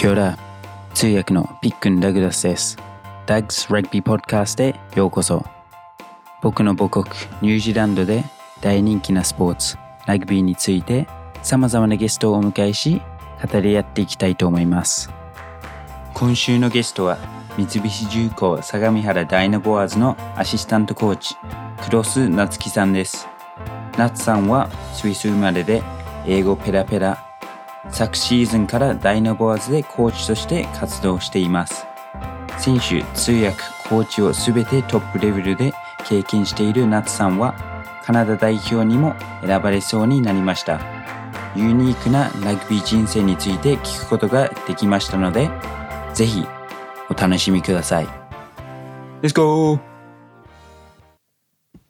キョラ、通訳のピックン・ダグラスです。ダグス・ラグビー・ポッドキャストへようこそ。僕の母国ニュージーランドで大人気なスポーツ、ラグビーについて様々なゲストをお迎えし、語り合っていきたいと思います。今週のゲストは、三菱重工相模原ダイナボアーズのアシスタントコーチ、クロス・ナツキさんです。ナツさんはスイス生まれで英語ペラペラ。昨シーズンからダイナボアーズでコーチとして活動しています。選手、通訳、コーチをすべてトップレベルで経験しているナツさんは、カナダ代表にも選ばれそうになりました。ユニークなラグビー人生について聞くことができましたので、ぜひお楽しみください。Let's go！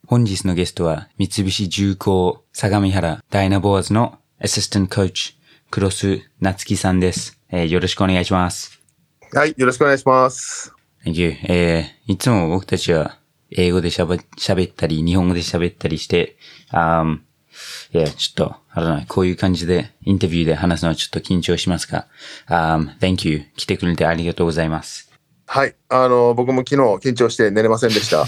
本日のゲストは三菱重工相模原ダイナボアーズのアシスタントコーチ、クロス・ナツキさんです、よろしくお願いします。はい、よろしくお願いします。Thank you、いつも僕たちは英語でしゃべったり、日本語で喋ったりして、ちょっと、こういう感じでインタビューで話すのはちょっと緊張しますが、Thank you、来てくれてありがとうございます。はい、僕も昨日緊張して寝れませんでした。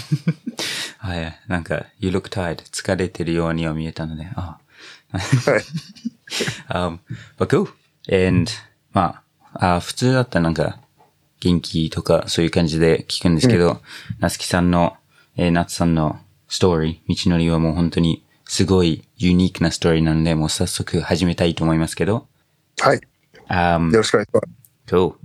はい、なんか、You look tired、疲れてるようには見えたので、はい。But cool. And, 普通だったらなんか、元気とかそういう感じで聞くんですけど、ナツキさんの、ナツさんのストーリー、道のりはもう本当にすごいユニークなストーリーなので、もう早速始めたいと思いますけど。はい。よろしくお願いします。Cool.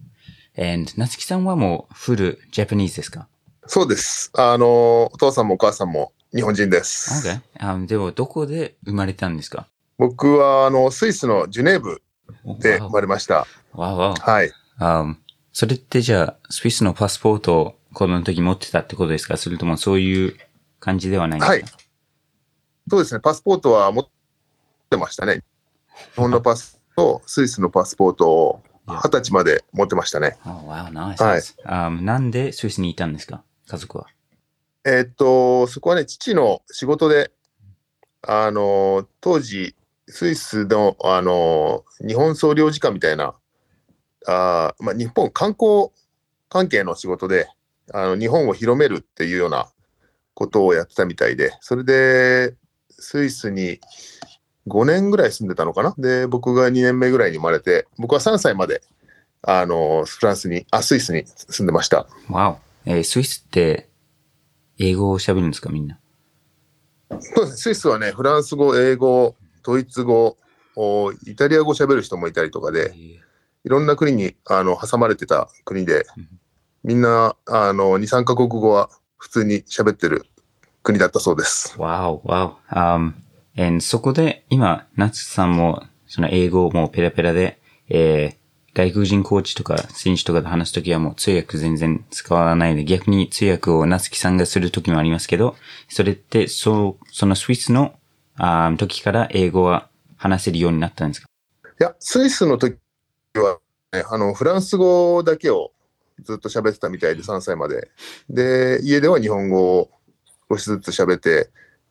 And, ナツキさんはもうフルジャパニーズですか？そうです。お父さんもお母さんも日本人です。Okay. でもどこで生まれたんですか？僕は、スイスのジュネーブで生まれました。わわ。はい。それってじゃあ、スイスのパスポートを子供の時持ってたってことですか？それともそういう感じではないですか？はい。そうですね。パスポートは持ってましたね。日本のパスとスイスのパスポートを20歳まで持ってましたね。わわ、ナイス。はい。なんでスイスにいたんですか？家族は。そこはね、父の仕事で、当時、スイスの、日本総領事館みたいな、日本観光関係の仕事で、日本を広めるっていうようなことをやってたみたいで、それで、スイスに5年ぐらい住んでたのかな。で、僕が2年目ぐらいに生まれて、僕は3歳まで、スイスに住んでました。わお。スイスって、英語を喋るんですか、みんな。そうですね。スイスはね、フランス語、英語、ドイツ語、イタリア語を喋る人もいたりとかで、いろんな国に挟まれてた国で、みんな2、3カ国語は普通に喋ってる国だったそうです。わお、わお。そこで今、ナツさんもその英語もペラペラで、外国人コーチとか選手とかと話すときはもう通訳全然使わないで、逆に通訳をナツキさんがするときもありますけど、それってそのスイスの時から英語は話せるようになったんですか？いや、スイスの時は、ね、フランス語だけをずっと喋ってたみたいで、3歳まで。で、家では日本語を少しずつ喋って、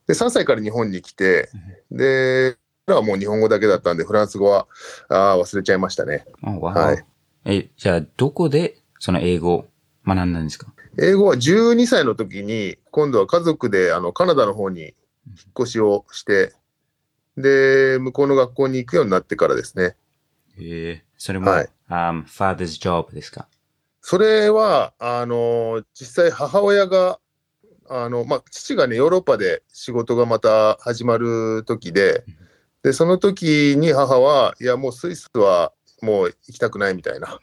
で、3歳から日本に来て、で、はもう日本語だけだったんで、フランス語は忘れちゃいましたね。はい。じゃあ、どこでその英語を学んだんですか？英語は12歳の時に、今度は家族でカナダの方に、引っ越しをして、で、向こうの学校に行くようになってからですね。それも、はい、ファーザーズジョブですか？それは、実際母親が、父がね、ヨーロッパで仕事がまた始まる時で、で、その時に母は、いや、もうスイスはもう行きたくないみたいな。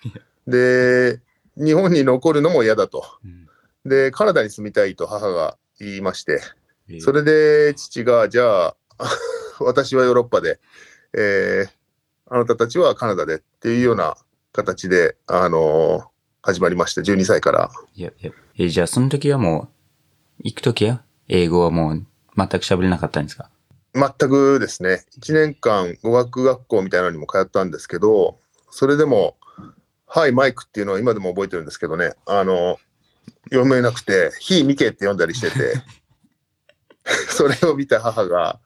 で、日本に残るのも嫌だと。で、カナダに住みたいと母が言いまして、それで父が、じゃあ私はヨーロッパで、あなたたちはカナダでっていうような形で、始まりました。12歳から。じゃあその時はもう行く時は英語はもう全く喋れなかったんですか？全くですね。1年間語学学校みたいなのにも通ったんですけど、それでもはいマイクっていうのは今でも覚えてるんですけどね、読めなくて、非ミケって読んだりしててそれを見た母が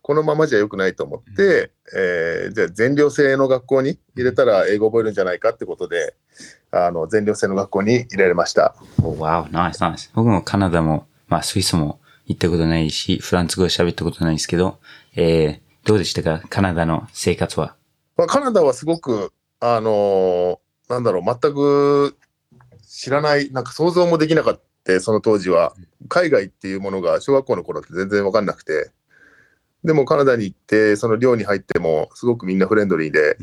このままじゃ良くないと思って、じゃあ全寮制の学校に入れたら英語覚えるんじゃないかってことで、全寮制の学校に入れられました。わお、ナイスナイス。僕もカナダも、まあ、スイスも行ったことないし、フランス語喋ったことないんですけど、どうでしたか、カナダの生活は。まあ、カナダはすごくなんだろう、全く知らない、なんか想像もできなかった。その当時は海外っていうものが小学校の頃って全然分かんなくて、でもカナダに行ってその寮に入ってもすごくみんなフレンドリーで、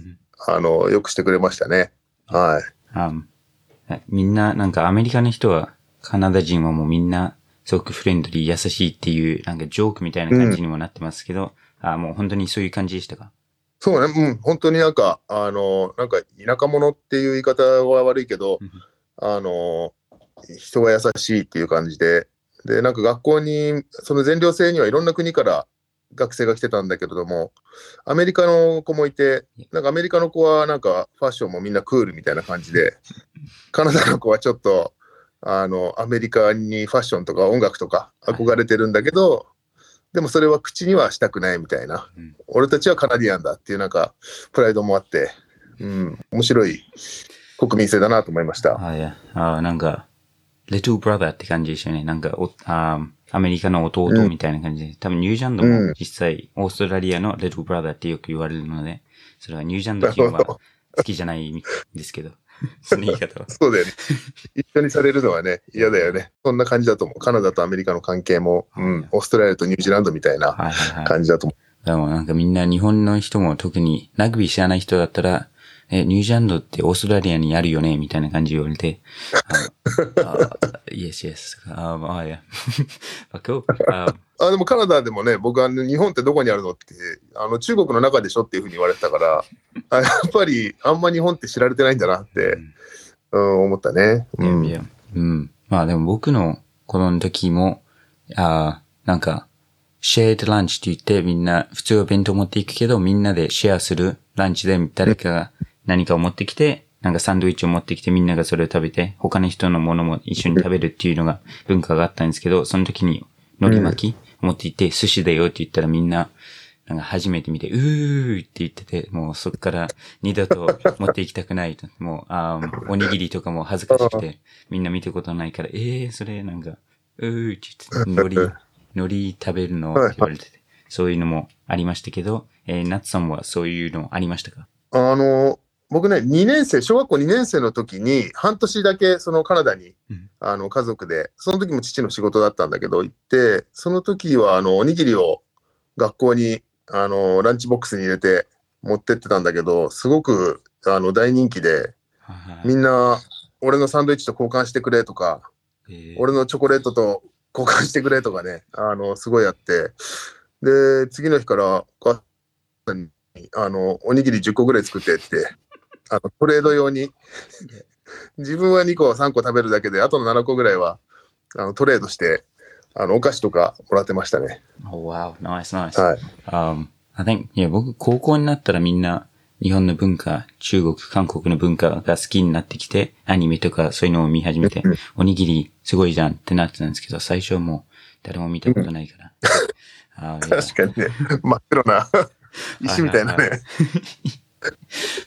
よくしてくれましたね。はい。みんななんかアメリカの人は、カナダ人はもうみんなすごくフレンドリー、優しいっていうなんかジョークみたいな感じにもなってますけど、もう本当にそういう感じでしたか。そうね、本当になんかなんか田舎者っていう言い方は悪いけど、人が優しいっていう感じで、でなんか学校に、その全寮制にはいろんな国から学生が来てたんだけれども、アメリカの子もいて、なんかアメリカの子はなんかファッションもみんなクールみたいな感じで、カナダの子はちょっとアメリカにファッションとか音楽とか憧れてるんだけど、でもそれは口にはしたくないみたいな、俺たちはカナディアンだっていうなんかプライドもあって、面白い国民性だなと思いました。なんかレトゥーブラザーって感じでしたよね。なんかアメリカの弟みたいな感じで、多分ニュージャンドも実際、オーストラリアのレトゥーブラザーってよく言われるので、それはニュージャンド人は好きじゃないんですけどその言い方はそうだよね。一緒にされるのはね、嫌だよね。そんな感じだと思う。カナダとアメリカの関係も、オーストラリアとニュージーランドみたいな感じだと思う。でもなんかみんな日本の人も、特にラグビー知らない人だったら、ニュージーランドってオーストラリアにあるよねみたいな感じで言われて、でもカナダでもね、僕は日本ってどこにあるのって、中国の中でしょっていうふうに言われてたからやっぱりあんま日本って知られてないんだなって、思ったね。まあでも僕の子供の時も、なんかシェアドランチって言って、みんな普通は弁当持っていくけど、みんなでシェアするランチで、誰かが何かを持ってきて、なんかサンドイッチを持ってきて、みんながそれを食べて、他の人のものも一緒に食べるっていうのが、文化があったんですけど、その時に海苔巻き持っていて、寿司だよって言ったら、みんななんか初めて見て、うーって言ってて、もうそっから二度と持っていきたくないと。もうおにぎりとかも恥ずかしくて、みんな見たことないから、それなんかうーって言って、海苔食べるのって言われてて、そういうのもありましたけど、ナツさんはそういうのありましたか？僕ね、小学校2年生の時に半年だけそのカナダに、家族で、その時も父の仕事だったんだけど行って、その時はおにぎりを学校にランチボックスに入れて持ってってたんだけど、すごく大人気で、みんな俺のサンドイッチと交換してくれとか、俺のチョコレートと交換してくれとかね、すごいやって、で次の日からお母さんにおにぎり10個ぐらい作ってって、トレード用に自分は2個3個食べるだけで、あとの7個ぐらいはトレードして、お菓子とかもらってましたね。Wow, nice, nice. はい。I think, yeah, 僕高校になったらみんな日本の文化、中国、韓国の文化が好きになってきて、アニメとかそういうのを見始めて、おにぎりすごいじゃんってなってたんですけど、最初はもう誰も見たことないから。確かにね、真っ黒な石みたいなね。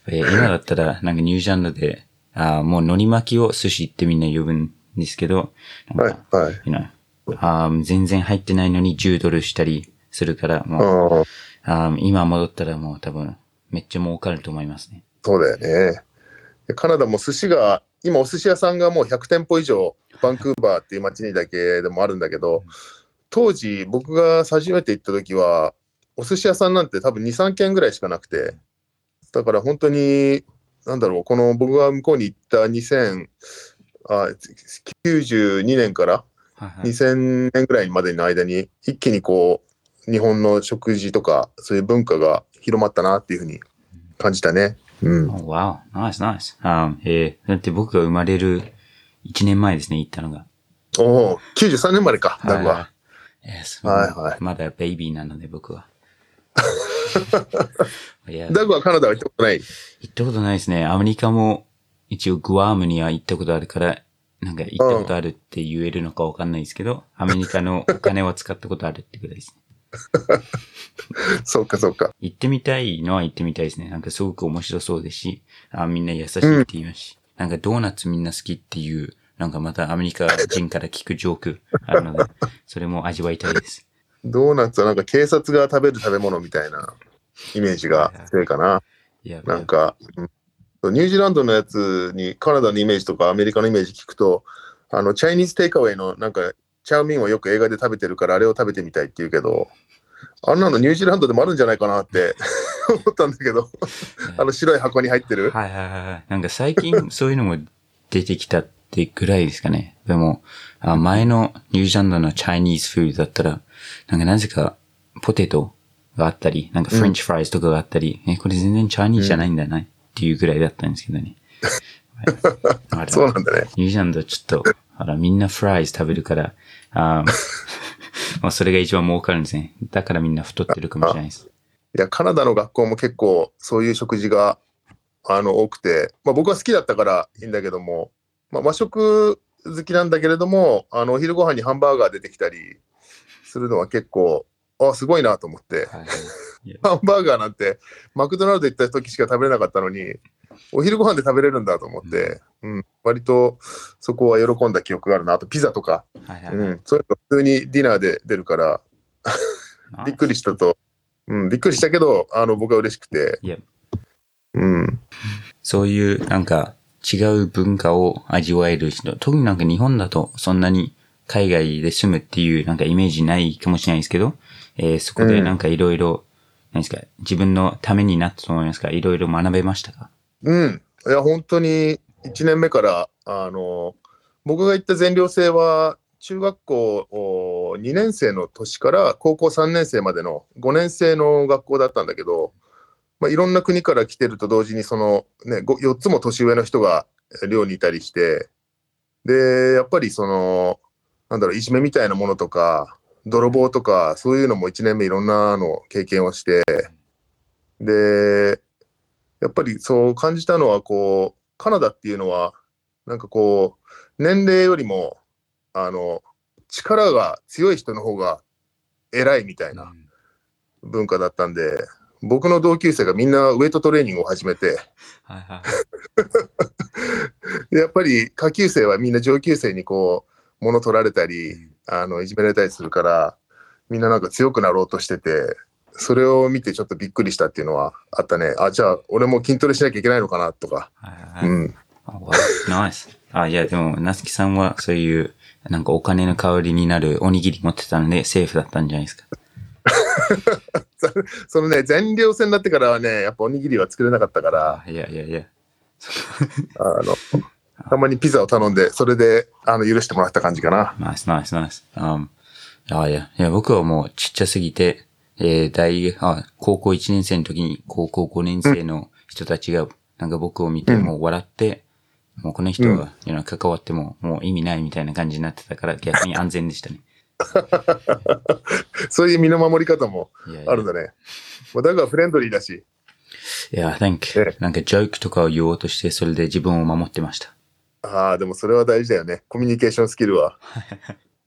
今だったらなんかニュージャンルで、もう海苔巻きを寿司ってみんな呼ぶんですけど、全然入ってないのに10ドルしたりするから、もう今戻ったらもう多分、めっちゃ儲かると思いますね。そうだよね。カナダも寿司が、今お寿司屋さんがもう100店舗以上、バンクーバーっていう街にだけでもあるんだけど、当時僕が初めて行った時は、お寿司屋さんなんて多分 2,3 軒ぐらいしかなくて、だから本当に、なんだろう、この僕が向こうに行った92年から2000年ぐらいまでの間に、一気にこう、日本の食事とか、そういう文化が広まったなっていうふうに感じたね。Wow, nice, nice. だって僕が生まれる1年前ですね、行ったのが。おお、93年までか、ダグは。まだベイビーなので僕は。ダグはカナダは行ったことない？行ったことないですね。アメリカも一応グアムには行ったことあるから、なんか行ったことあるって言えるのかわかんないですけど、アメリカのお金は使ったことあるってぐらいですね。そうかそうか。行ってみたいのは行ってみたいですね。なんかすごく面白そうですし、みんな優しいって言いますし、なんかドーナツみんな好きっていう、なんかまたアメリカ人から聞くジョークあるので、それも味わいたいです。ドーナツはなんか警察が食べる食べ物みたいなイメージが強いかな。いやなんか、ニュージーランドのやつにカナダのイメージとかアメリカのイメージ聞くと、チャイニーズテイクアウェイのなんかチャウミンをよく映画で食べてるからあれを食べてみたいって言うけど、あんなのニュージーランドでもあるんじゃないかなって思ったんだけど白い箱に入ってる。はいはいはい。なんか最近そういうのも出てきたってぐらいですかね。でも前のニュージーランドのチャイニーズフードだったらなんかなぜかポテトがあったり、なんかフレンチフライズとかがあったり、これ全然チャイニーズじゃないんだなっていうぐらいだったんですけどね。そうなんだね。ニュージーランドちょっとみんなフライズ食べるからまあそれが一番儲かるんですね。だからみんな太ってるかもしれないです。いや、カナダの学校も結構そういう食事が多くて、まあ、僕は好きだったからいいんだけども、まあ、和食好きなんだけれどもお昼ご飯にハンバーガー出てきたりするのは結構すごいなと思って、はい、ハンバーガーなんてマクドナルド行った時しか食べれなかったのにお昼ご飯で食べれるんだと思って、うん、割とそこは喜んだ記憶があるな。あとピザとか、はいはいはい、それと普通にディナーで出るからびっくりしたと、びっくりしたけど僕は嬉しくて、そういうなんか違う文化を味わえる人、特になんか日本だとそんなに海外で住むっていうなんかイメージないかもしれないですけど、そこでなんかいろいろ何ですか、自分のためになったと思いますか？いろいろ学べましたか？いや本当に1年目から僕が行った全寮制は中学校2年生の年から高校3年生までの5年生の学校だったんだけど、まあ、いろんな国から来てると同時にその、ね、4つも年上の人が寮にいたりして、でやっぱりそのなんだろう、いじめみたいなものとか泥棒とかそういうのも1年目いろんなの経験をして、でやっぱりそう感じたのはこうカナダっていうのはなんかこう年齢よりも力が強い人の方が偉いみたいな文化だったんで、僕の同級生がみんなウェイトトレーニングを始めて、はいはい、やっぱり下級生はみんな上級生にこう物取られたりいじめられたりするからみんななんか強くなろうとしてて。それを見てちょっとびっくりしたっていうのはあったね。じゃあ俺も筋トレしなきゃいけないのかなとか。はいはい、ナイス。いやでもなつきさんはそういうなんかお金の代わりになるおにぎり持ってたのでセーフだったんじゃないですか。そのね全寮制になってからはねやっぱおにぎりは作れなかったから。いや。たまにピザを頼んでそれで許してもらった感じかな。ナイス。いや僕はもうちっちゃすぎて。高校1年生の時に高校5年生の人たちがなんか僕を見てもう笑って、もうこの人が関わってももう意味ないみたいな感じになってたから逆に安全でしたね。そういう身の守り方もあるんだね。だからフレンドリーだし。なんかジョークとかを言おうとしてそれで自分を守ってました。でもそれは大事だよね。コミュニケーションスキルは。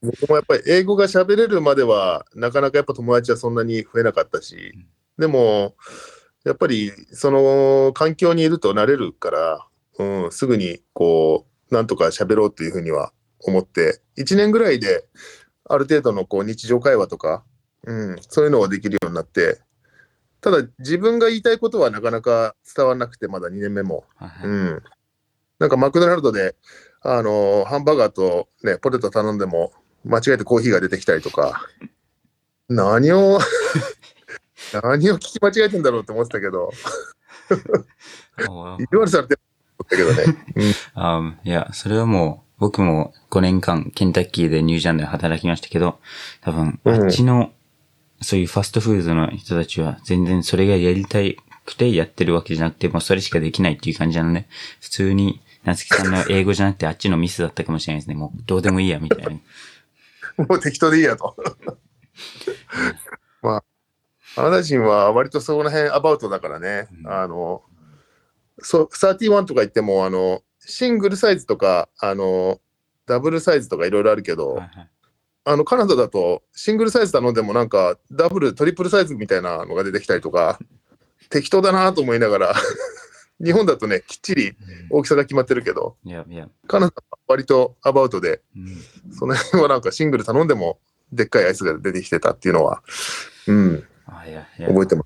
僕もやっぱり英語が喋れるまではなかなかやっぱ友達はそんなに増えなかったし、でもやっぱりその環境にいると慣れるから、すぐにこうなんとか喋ろうというふうには思って1年ぐらいである程度のこう日常会話とか、そういうのができるようになって、ただ自分が言いたいことはなかなか伝わらなくて、まだ2年目も、なんかマクドナルドでハンバーガーと、ね、ポテト頼んでも間違えてコーヒーが出てきたりとか、何を聞き間違えてんだろうって思ってたけど、意地悪されてるって思ったけどね。いや、それはもう、僕も5年間ケンタッキーでニュージャンで働きましたけど、多分、あっちの、そういうファストフードの人たちは全然それがやりたくてやってるわけじゃなくて、もうそれしかできないっていう感じなので、普通に、なつきさんの英語じゃなくてあっちのミスだったかもしれないですね。もうどうでもいいやみたいな。もう適当でいいやと。まあ、カナダ人は割とその辺アバウトだからね。31とか言っても、シングルサイズとか、ダブルサイズとかいろいろあるけど、はいはい、カナダだとシングルサイズ頼んでもなんかダブルトリプルサイズみたいなのが出てきたりとか適当だなと思いながら日本だとねきっちり大きさが決まってるけど、カナダは割とアバウトで、その辺はなんかシングル頼んでもでっかいアイスが出てきてたっていうのは、覚えてま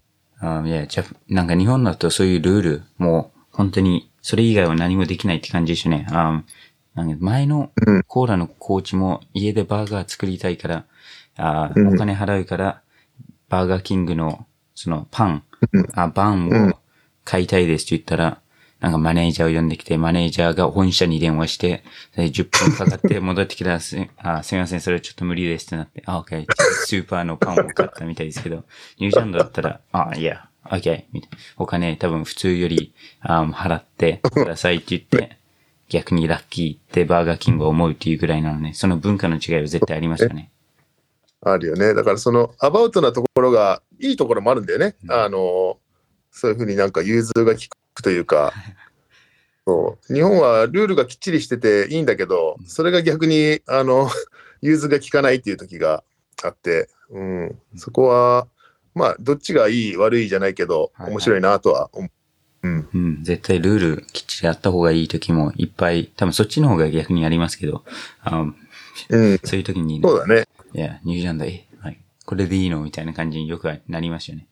す。じゃあなんか日本だとそういうルールもう本当にそれ以外は何もできないって感じですよね。なんか前のコーラのコーチも家でバーガー作りたいから、お金払うからバーガーキングのそのパン、バンを買いたいですと言ったら、なんかマネージャーを呼んできて、マネージャーが本社に電話して、10分かかって戻ってきたら、すみません、それちょっと無理ですってなって、OK、スーパーのパンを買ったみたいですけど、ニュージャンドだったら、いや、OK、お金多分普通より払ってくださいって言って、逆にラッキーってバーガーキングを思うっていうぐらいなのね。その文化の違いは絶対ありますよね。あるよね。だからそのアバウトなところがいいところもあるんだよね。そういうふうになんか融通が利くというかそう日本はルールがきっちりしてていいんだけど、それが逆に融通が利かないっていう時があって、そこはまあどっちがいい悪いじゃないけど面白いなとは思う。絶対ルールきっちりあった方がいい時もいっぱい、多分そっちの方が逆にありますけど、そういう時に、そうだね。いや、ニュージャンド、これでいいのみたいな感じによくなりますよね。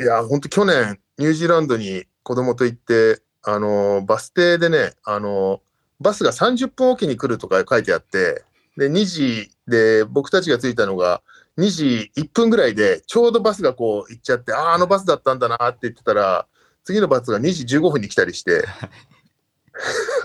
いや、ほんと去年、ニュージーランドに子供と行って、バス停でね、バスが30分おきに来るとか書いてあって、で、2時で僕たちが着いたのが、2時1分ぐらいで、ちょうどバスがこう行っちゃって、あのバスだったんだなって言ってたら、次のバスが2時15分に来たりして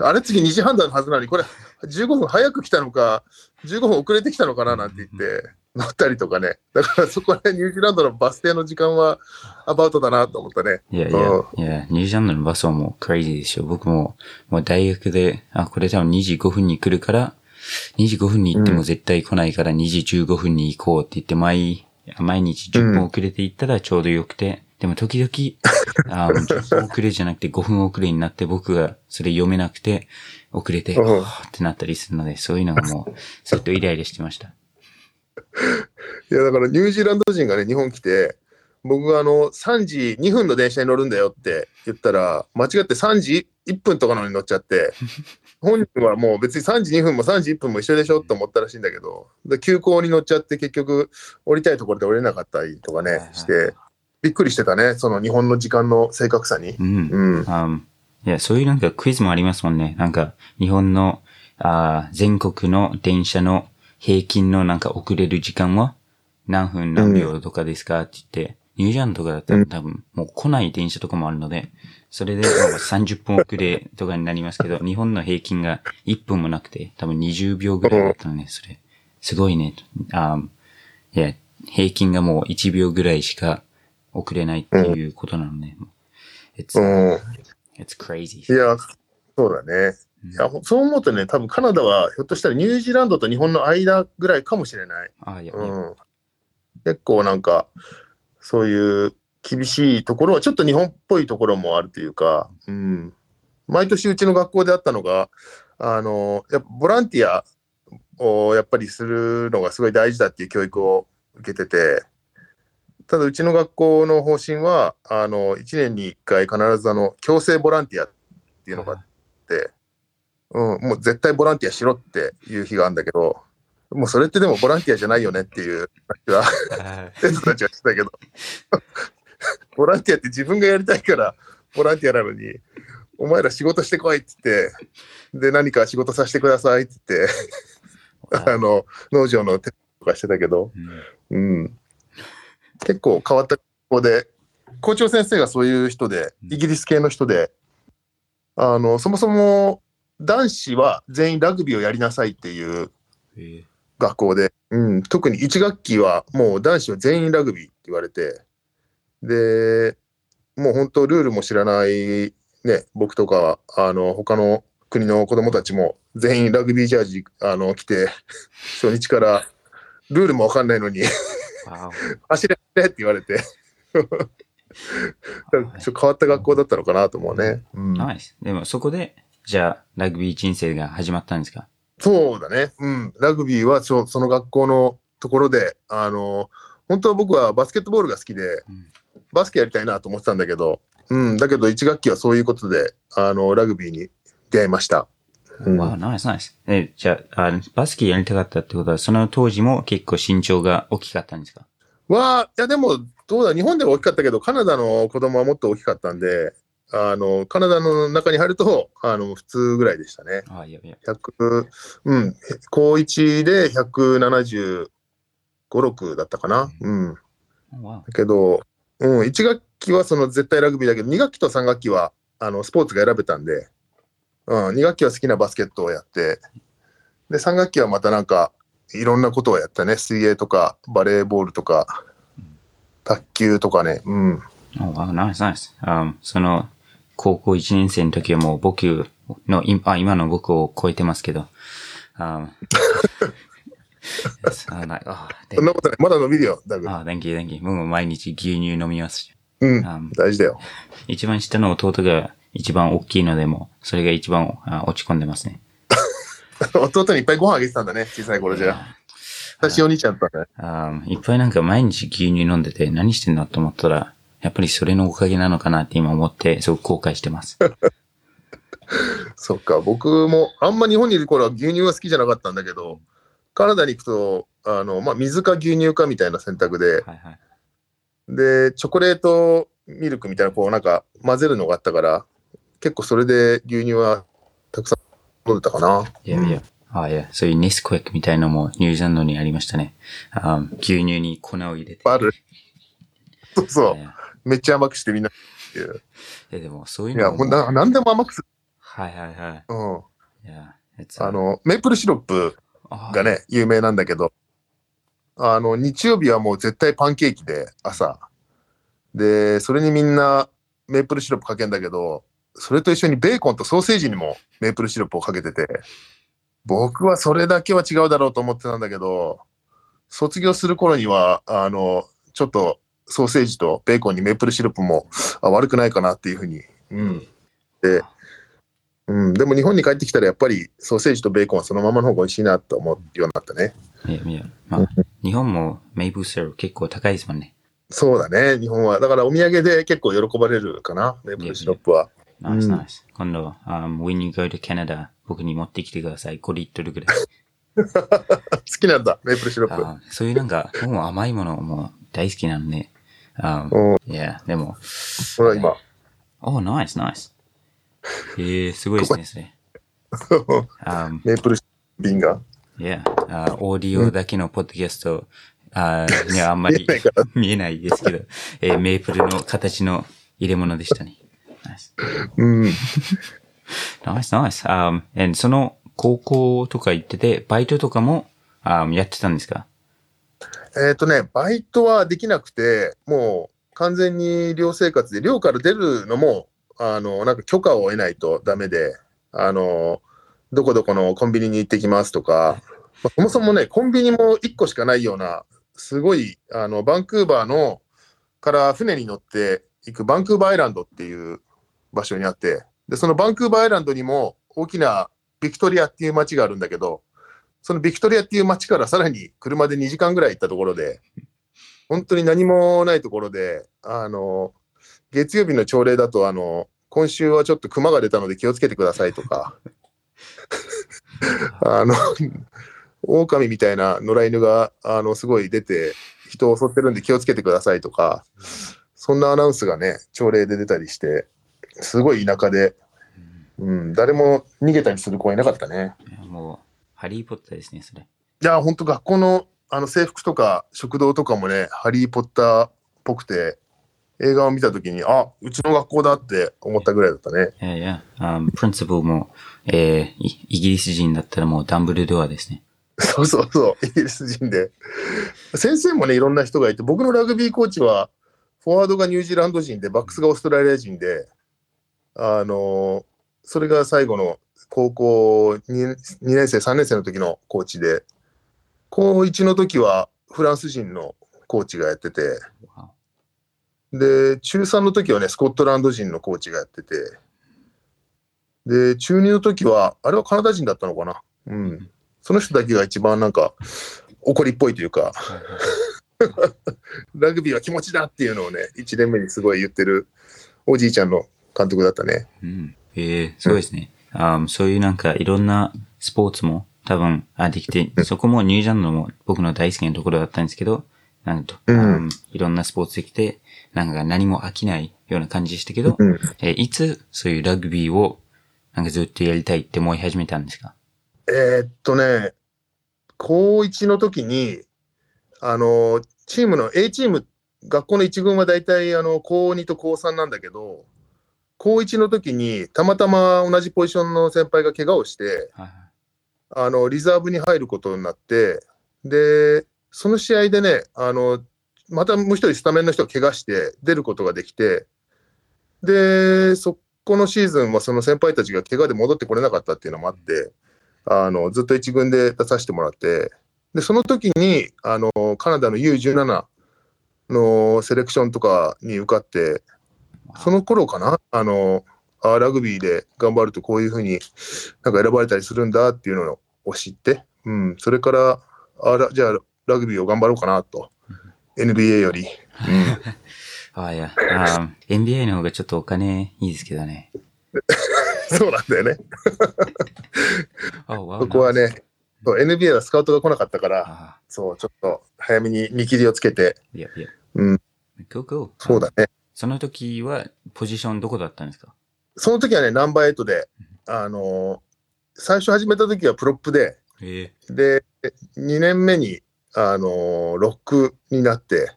あれ次2時半だのはずなのにこれ15分早く来たのか15分遅れてきたのかななんて言って乗ったりとかね。だからそこは、ね、ニュージーランドのバス停の時間はアバウトだなと思ったね。いやニュージーランドのバスはもうクレイジーでしょ。僕もう大学でこれ多分2時5分に来るから2時5分に行っても絶対来ないから2時15分に行こうって言って毎日10分遅れて行ったらちょうどよくて、でも時々10分遅れじゃなくて5分遅れになって僕がそれ読めなくて遅れてってなったりするので、そういうのがもうずっとイライラしてました。いやだからニュージーランド人がね日本来て僕が3時2分の電車に乗るんだよって言ったら間違って3時1分とかのに乗っちゃって本人はもう別に3時2分も3時1分も一緒でしょと思ったらしいんだけど、急行に乗っちゃって結局降りたいところで降りれなかったりとかねして。びっくりしてたね、その日本の時間の正確さに。いや、そういうなんかクイズもありますもんね。なんか、日本の、全国の電車の平均のなんか遅れる時間は何分何秒とかですかって言って、ニュージーランドとかだったら多分もう来ない電車とかもあるので、それで30分遅れとかになりますけど、日本の平均が1分もなくて、多分20秒ぐらいだったのね、それ。すごいね。いや、平均がもう1秒ぐらいしか、遅れないっていうことなのね。It's crazy. いや、そうだね。いやそう思うとね、多分カナダはひょっとしたらニュージーランドと日本の間ぐらいかもしれない。結構なんかそういう厳しいところはちょっと日本っぽいところもあるというか、毎年うちの学校であったのがやっぱボランティアをやっぱりするのがすごい大事だっていう教育を受けてて。ただうちの学校の方針は1年に1回必ず強制ボランティアっていうのがあって、もう絶対ボランティアしろっていう日があるんだけど、もうそれってでもボランティアじゃないよねっていう話は生徒たちはしてたけどボランティアって自分がやりたいからボランティアなのにお前ら仕事してこいって言ってで何か仕事させてくださいって言って農場の手とかしてたけど結構変わった子で、校長先生がそういう人で、イギリス系の人で、そもそも男子は全員ラグビーをやりなさいっていう学校で、特に1学期はもう男子は全員ラグビーって言われて、で、もう本当ルールも知らない、ね、僕とか他の国の子供たちも全員ラグビージャージ着て、初日からルールもわかんないのに走れって言われてちょっと変わった学校だったのかなと思うね。でもそこでじゃあラグビー人生が始まったんですか？そうだね、うん、ラグビーはその学校のところで本当は僕はバスケットボールが好きで、うん、バスケやりたいなと思ってたんだけど、うん、だけど1学期はそういうことでラグビーに出会いました。わあ、ナイスナイス。じゃあ、バスケやりたかったってことは、その当時も結構身長が大きかったんですか？いやでも、どうだ、日本では大きかったけど、カナダの子供はもっと大きかったんで、カナダの中に入ると、普通ぐらいでしたね。あ、いやいや。うん、高1で175、6だったかな。うん。だけど、うん、1学期はその絶対ラグビーだけど、2学期と3学期は、スポーツが選べたんで、うん、2学期は好きなバスケットをやって、で、3学期はまたなんか、いろんなことをやったね。水泳とか、バレーボールとか、卓球とかね。うん。ナイスナイス。その、高校1年生の時はもう僕の、今の僕を超えてますけど。そんなことない。まだ伸びるよ、だいぶ。thank you, thank you. 僕も毎日牛乳飲みますし。うん、大事だよ。一番下の弟が、一番大きいのでも、それが一番落ち込んでますね。弟にいっぱいご飯あげてたんだね、小さい頃じゃ。私お兄ちゃんだったね。いっぱいなんか毎日牛乳飲んでて何してんだと思ったら、やっぱりそれのおかげなのかなって今思って、すごく後悔してます。そっか、僕もあんま日本にいる頃は牛乳は好きじゃなかったんだけど、カナダに行くと、水か牛乳かみたいな選択で、はいはい、で、チョコレートミルクみたいな、こうなんか混ぜるのがあったから、結構それで牛乳はたくさん飲んでたかな。いやいや。いや、そういうネスクエックみたいなのもニュージーランドにありましたね。牛乳に粉を入れて。ある。そうそう。めっちゃ甘くしてみんなっていう。いや、でもそういうのも。いや、なんでも甘くする。はいはいはい。うん。いや、メープルシロップがね、有名なんだけど、日曜日はもう絶対パンケーキで、朝。で、それにみんなメープルシロップかけんだけど、それと一緒にベーコンとソーセージにもメープルシロップをかけてて、僕はそれだけは違うだろうと思ってたんだけど、卒業する頃にはちょっとソーセージとベーコンにメープルシロップも悪くないかなっていうふうに、うん、で、うん、でも日本に帰ってきたらやっぱりソーセージとベーコンはそのままの方が美味しいなと思うようになったね。いや、まあ、日本もメープルシロップ結構高いですもんね。そうだね、日本はだからお土産で結構喜ばれるかな、メープルシロップは。Nice, nice. 今度、when you go to Canada, 僕に持ってきてください。5リットルぐらい。好きなんだ、メープルシロップ。そういうなんか、もう甘いものも大好きなので。いや、でも。ほら、今。nice, nice. すごいですね、それ。メープルシロップ瓶が。いや、オーディオだけのポッドキャスト、にはあんまり見えないですけど、メープルの形の入れ物でしたね。うん。ナイスナイス。その高校とか行ってて、バイトとかもやってたんですか？バイトはできなくて、もう完全に寮生活で、寮から出るのも、なんか許可を得ないとダメで、どこどこのコンビニに行ってきますとか、そもそもね、コンビニも1個しかないような、すごい、バンクーバーのから船に乗って行くバンクーバーアイランドっていう場所にあって、でそのバンクーバーアイランドにも大きなビクトリアっていう町があるんだけど、そのビクトリアっていう町からさらに車で2時間ぐらい行ったところで、本当に何もないところで、月曜日の朝礼だと今週はちょっと熊が出たので気をつけてくださいとか狼みたいな野良犬がすごい出て人を襲ってるんで気をつけてくださいとか、そんなアナウンスがね朝礼で出たりして、すごい田舎で、うん、誰も逃げたりする子はいなかったね。もうハリー・ポッターですね、それ。いや、ほんと学校の、制服とか食堂とかもね、ハリー・ポッターっぽくて、映画を見たときに、うちの学校だって思ったぐらいだったね。いやいや、プリンシパルも、イギリス人だったらもうダンブルドアですね。そうそうそう、イギリス人で。先生もね、いろんな人がいて、僕のラグビーコーチは、フォワードがニュージーランド人で、バックスがオーストラリア人で、それが最後の高校 2年生3年生の時のコーチで、高1の時はフランス人のコーチがやってて、で中3の時はねスコットランド人のコーチがやってて、で中2の時はあれはカナダ人だったのかな、うん、その人だけが一番なんか怒りっぽいというか、はいはい、ラグビーは気持ちだっていうのをね1年目にすごい言ってるおじいちゃんの監督だったね、うん、すごいですね、うん、そういうなんかいろんなスポーツも多分できて、そこもニュージャンドも僕の大好きなところだったんですけど、なんと、うん、いろんなスポーツできてなんか何も飽きないような感じでしたけど、うん、いつそういうラグビーをなんかずっとやりたいって思い始めたんですか？ね、高1の時にチームの A チーム、学校の1軍はだいたい高2と高3なんだけど、高1の時にたまたま同じポジションの先輩が怪我をして、はい、リザーブに入ることになって、でその試合でねまたもう一人スタメンの人が怪我して出ることができて、でそこのシーズンはその先輩たちが怪我で戻ってこれなかったっていうのもあって、うん、ずっと一軍で出させてもらって、でその時にカナダの U17 のセレクションとかに受かって、その頃かなラグビーで頑張るとこういうふうになんか選ばれたりするんだっていうのを知って、うん、それからじゃあラグビーを頑張ろうかなと、うん、NBA より、うん、あいやNBA の方がちょっとお金いいですけどねそうなんだよねそこはね、NBA はスカウトが来なかったから、そうちょっと早めに見切りをつけて、いやいや、うん、そうだね。その時はポジションどこだったんですか？その時はねナンバー8で、最初始めた時はプロップで、で2年目にロックになって、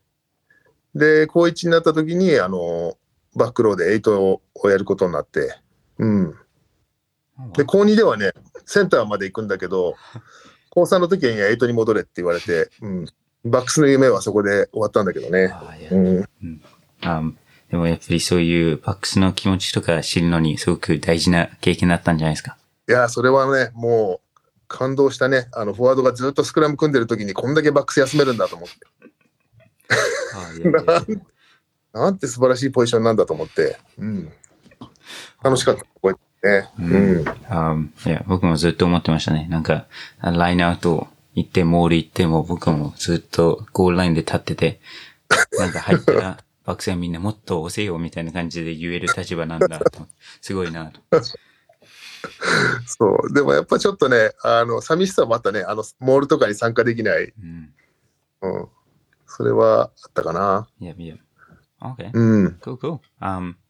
で高1になった時にバックローで8をやることになって、うん、で高2ではねセンターまで行くんだけど高3の時に8に戻れって言われて、うん、バックスの夢はそこで終わったんだけどね。でもやっぱりそういうバックスの気持ちとか知るのにすごく大事な経験だったんじゃないですか？いやそれはねもう感動したね。フォワードがずっとスクラム組んでる時にこんだけバックス休めるんだと思っていやいやいやなんて素晴らしいポジションなんだと思って、うん、楽しかった覚えてね、うんうん、いや僕もずっと思ってましたね。なんかラインアウト行ってモール行っても僕もずっとゴールラインで立っててなんか入ったらバックスはみんなもっと押せよみたいな感じで言える立場なんだとすごいなとそうでもやっぱちょっとね寂しさもあったね。モールとかに参加できない、うんうん、それはあったかな。いやいや OK cool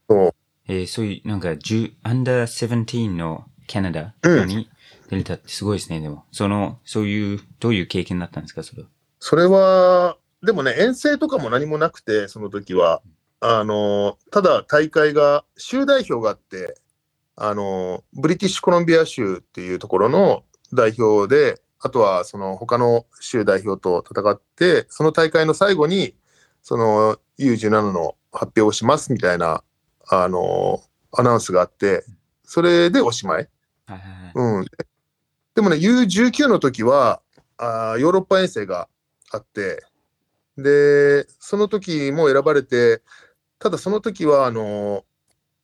cool、そういうなんか10 under 17のカナダに出れたってすごいですね、うん、でもそういうどういう経験だったんですか？それはでもね遠征とかも何もなくて、その時はただ大会が州代表があって、ブリティッシュコロンビア州っていうところの代表で、あとはその他の州代表と戦って、その大会の最後にその U17 の発表をしますみたいなアナウンスがあって、それでおしまい、うん、でもね U19 の時はヨーロッパ遠征があって、でその時も選ばれて、ただその時は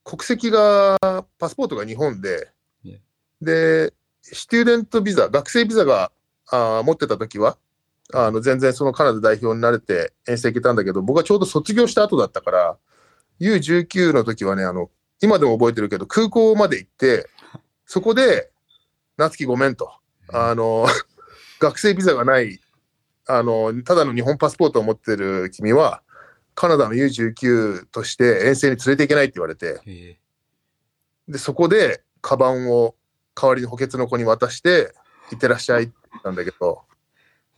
国籍がパスポートが日本で、yeah. でスチューデントビザ、学生ビザが持ってた時は全然そのカナダ代表になれて遠征行けたんだけど、僕はちょうど卒業した後だったから U19 の時はね今でも覚えてるけど空港まで行って、そこで夏希ごめんと、学生ビザがないただの日本パスポートを持ってる君はカナダの U19 として遠征に連れていけないって言われて、でそこでカバンを代わりに補欠の子に渡して行ってらっしゃいって言ったんだけど、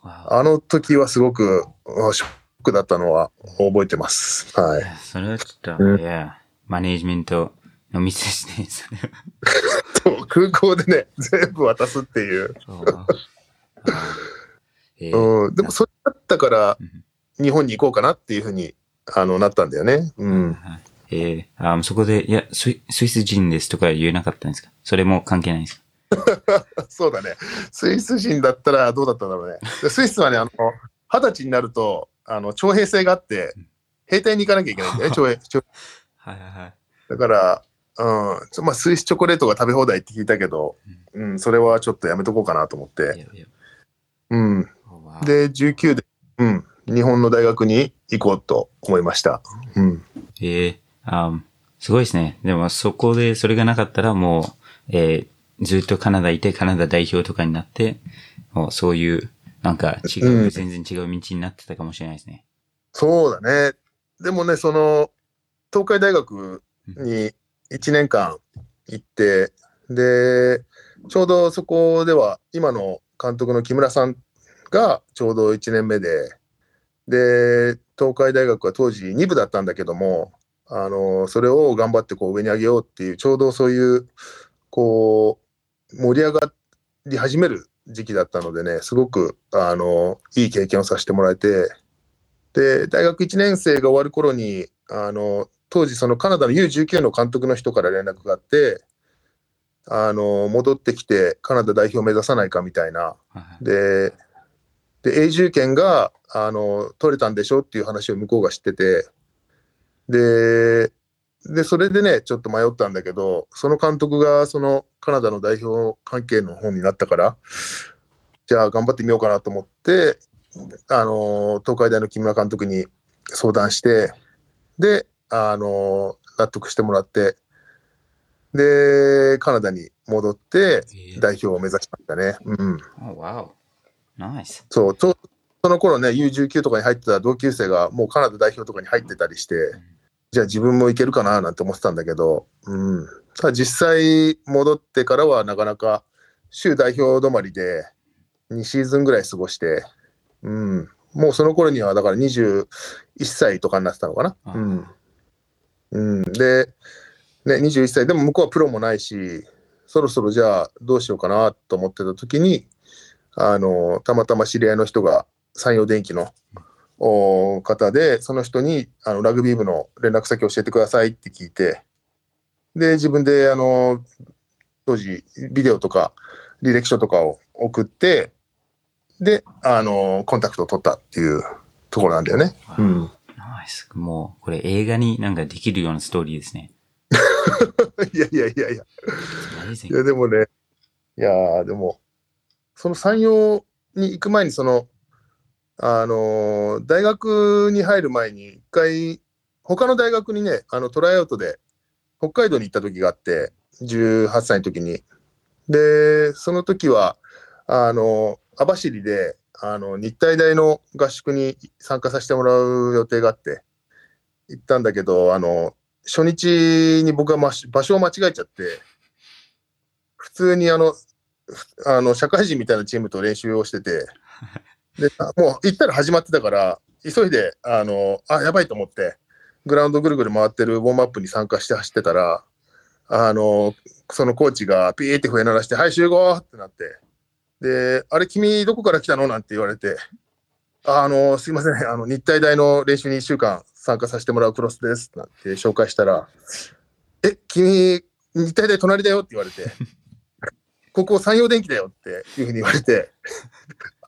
あの時はすごくショックだったのは覚えてます。はい、それはちょっと、うん、いやマネージメントのミスですねそう空港でね全部渡すっていううん、でもそれだったから日本に行こうかなっていうふうになったんだよね、うん、そこでいやスイス人ですとか言えなかったんですか？それも関係ないんですか？そうだね、スイス人だったらどうだったんだろうねスイスはね20歳になると徴兵制があって兵隊に行かなきゃいけないんだよね徴兵はいはいはい、だからうん、まあスイスチョコレートが食べ放題って聞いたけど、うんうん、それはちょっとやめとこうかなと思って、いやいや、うん、で19で、うん、日本の大学に行こうと思いました。うん、すごいですね。でもそこでそれがなかったらもう、ずっとカナダいてカナダ代表とかになって、もうそういうなんか違う、うん、全然違う道になってたかもしれないですね。そうだね。でもね、その東海大学に1年間行って、でちょうどそこでは今の監督の木村さんがちょうど1年目で、で東海大学は当時2部だったんだけども、それを頑張ってこう上に上げようっていう、ちょうどそういうこう盛り上がり始める時期だったのでね、すごくいい経験をさせてもらえて、で大学1年生が終わる頃に当時そのカナダの U19 の監督の人から連絡があって、戻ってきてカナダ代表目指さないかみたいな、で永住権が取れたんでしょっていう話を向こうが知ってて、でそれでねちょっと迷ったんだけど、その監督がそのカナダの代表関係の方になったから、じゃあ頑張ってみようかなと思って、東海大の木村監督に相談して、で納得してもらって、でカナダに戻って代表を目指したんだね。うん。わお、ナイス。そう、その頃ね U19 とかに入ってた同級生がもうカナダ代表とかに入ってたりして、じゃあ自分もいけるかななんて思ってたんだけど、うん、ただ実際戻ってからはなかなか州代表止まりで2シーズンぐらい過ごして、うん、もうその頃にはだから21歳とかになってたのかな、うんうん、で、ね、21歳でも向こうはプロもないし、そろそろじゃあどうしようかなと思ってた時にたまたま知り合いの人が山陽電機の方で、その人にラグビー部の連絡先教えてくださいって聞いて、で自分で当時ビデオとか履歴書とかを送って、でコンタクトを取ったっていうところなんだよね。うん、ナイス。もうこれ映画になんかできるようなストーリーですね。いやいやいやいや。いやでもね、いやでもその山陽に行く前にその大学に入る前に一回他の大学にねトライアウトで北海道に行った時があって、18歳の時に、でその時は網走で日体大の合宿に参加させてもらう予定があって行ったんだけど、初日に僕は場所を間違えちゃって、普通に社会人みたいなチームと練習をしててでもう行ったら始まってたから、急いでやばいと思ってグラウンドぐるぐる回ってるウォームアップに参加して走ってたら、そのコーチがピーって笛鳴らして、はい集合ってなって、であれ君どこから来たのなんて言われて、すいません日体大の練習に1週間参加させてもらうクロスですなんて紹介したら、え君日体大隣だよって言われてここ山陽電機だよっていうふうに言われて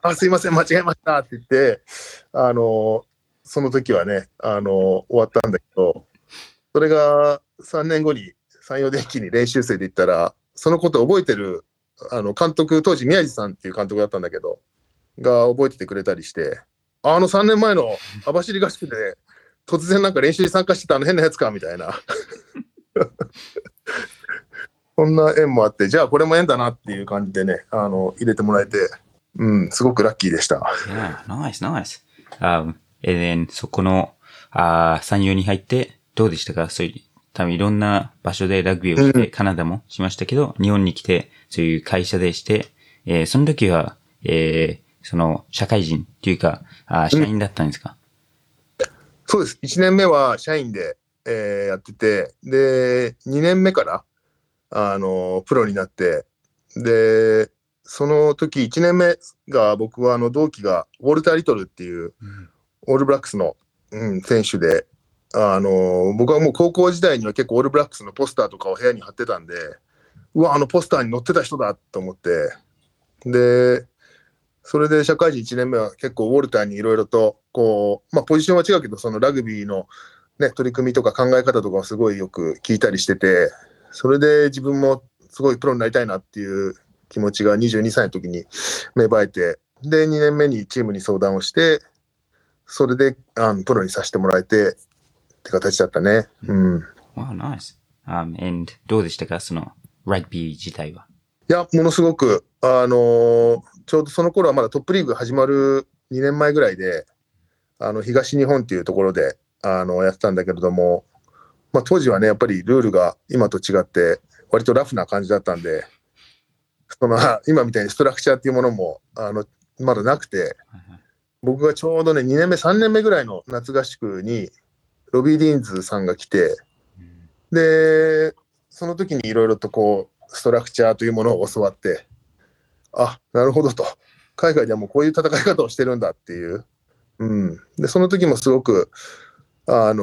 あすいません間違えましたって言って、その時はね終わったんだけど、それが3年後に山陽電機に練習生で行ったら、そのことを覚えてる監督、当時宮地さんっていう監督だったんだけどが覚えててくれたりして、3年前の網走合宿で、ね、突然なんか練習に参加してた変なやつかみたいなこんな縁もあって、じゃあこれも縁だなっていう感じでね入れてもらえて、うん、すごくラッキーでした。Yeah, nice, nice. And then, そこの、山陽に入って、どうでしたか？そういう、多分いろんな場所でラグビーをして、うん、カナダもしましたけど、日本に来て、そういう会社でして、その時は、その、社会人っていうか、社員だったんですか？うん、そうです。1年目は社員で、やってて、で、2年目から、プロになって、で、その時1年目が僕は同期がウォルター・リトルっていうオールブラックスの、うん、選手で僕はもう高校時代には結構オールブラックスのポスターとかを部屋に貼ってたんで、うわポスターに載ってた人だと思って、でそれで社会人1年目は結構ウォルターにいろいろとこう、まあ、ポジションは違うけどそのラグビーの、ね、取り組みとか考え方とかをすごいよく聞いたりしてて、それで自分もすごいプロになりたいなっていう気持ちが22歳の時に芽生えて、で2年目にチームに相談をして、それでプロにさせてもらえてって形だったね。うん。Wow, nice. And どうでしたか、そのラグビー自体は。いや、ものすごくちょうどその頃はまだトップリーグ始まる2年前ぐらいで、東日本っていうところでやってたんだけれども、まあ、当時はねやっぱりルールが今と違って割とラフな感じだったんで、その今みたいにストラクチャーっていうものもまだなくて、僕がちょうどね2年目3年目ぐらいの夏合宿にロビー・ディーンズさんが来て、でその時にいろいろとこうストラクチャーというものを教わって、あ、なるほどと、海外ではもうこういう戦い方をしてるんだっていう、うん、でその時もすごくな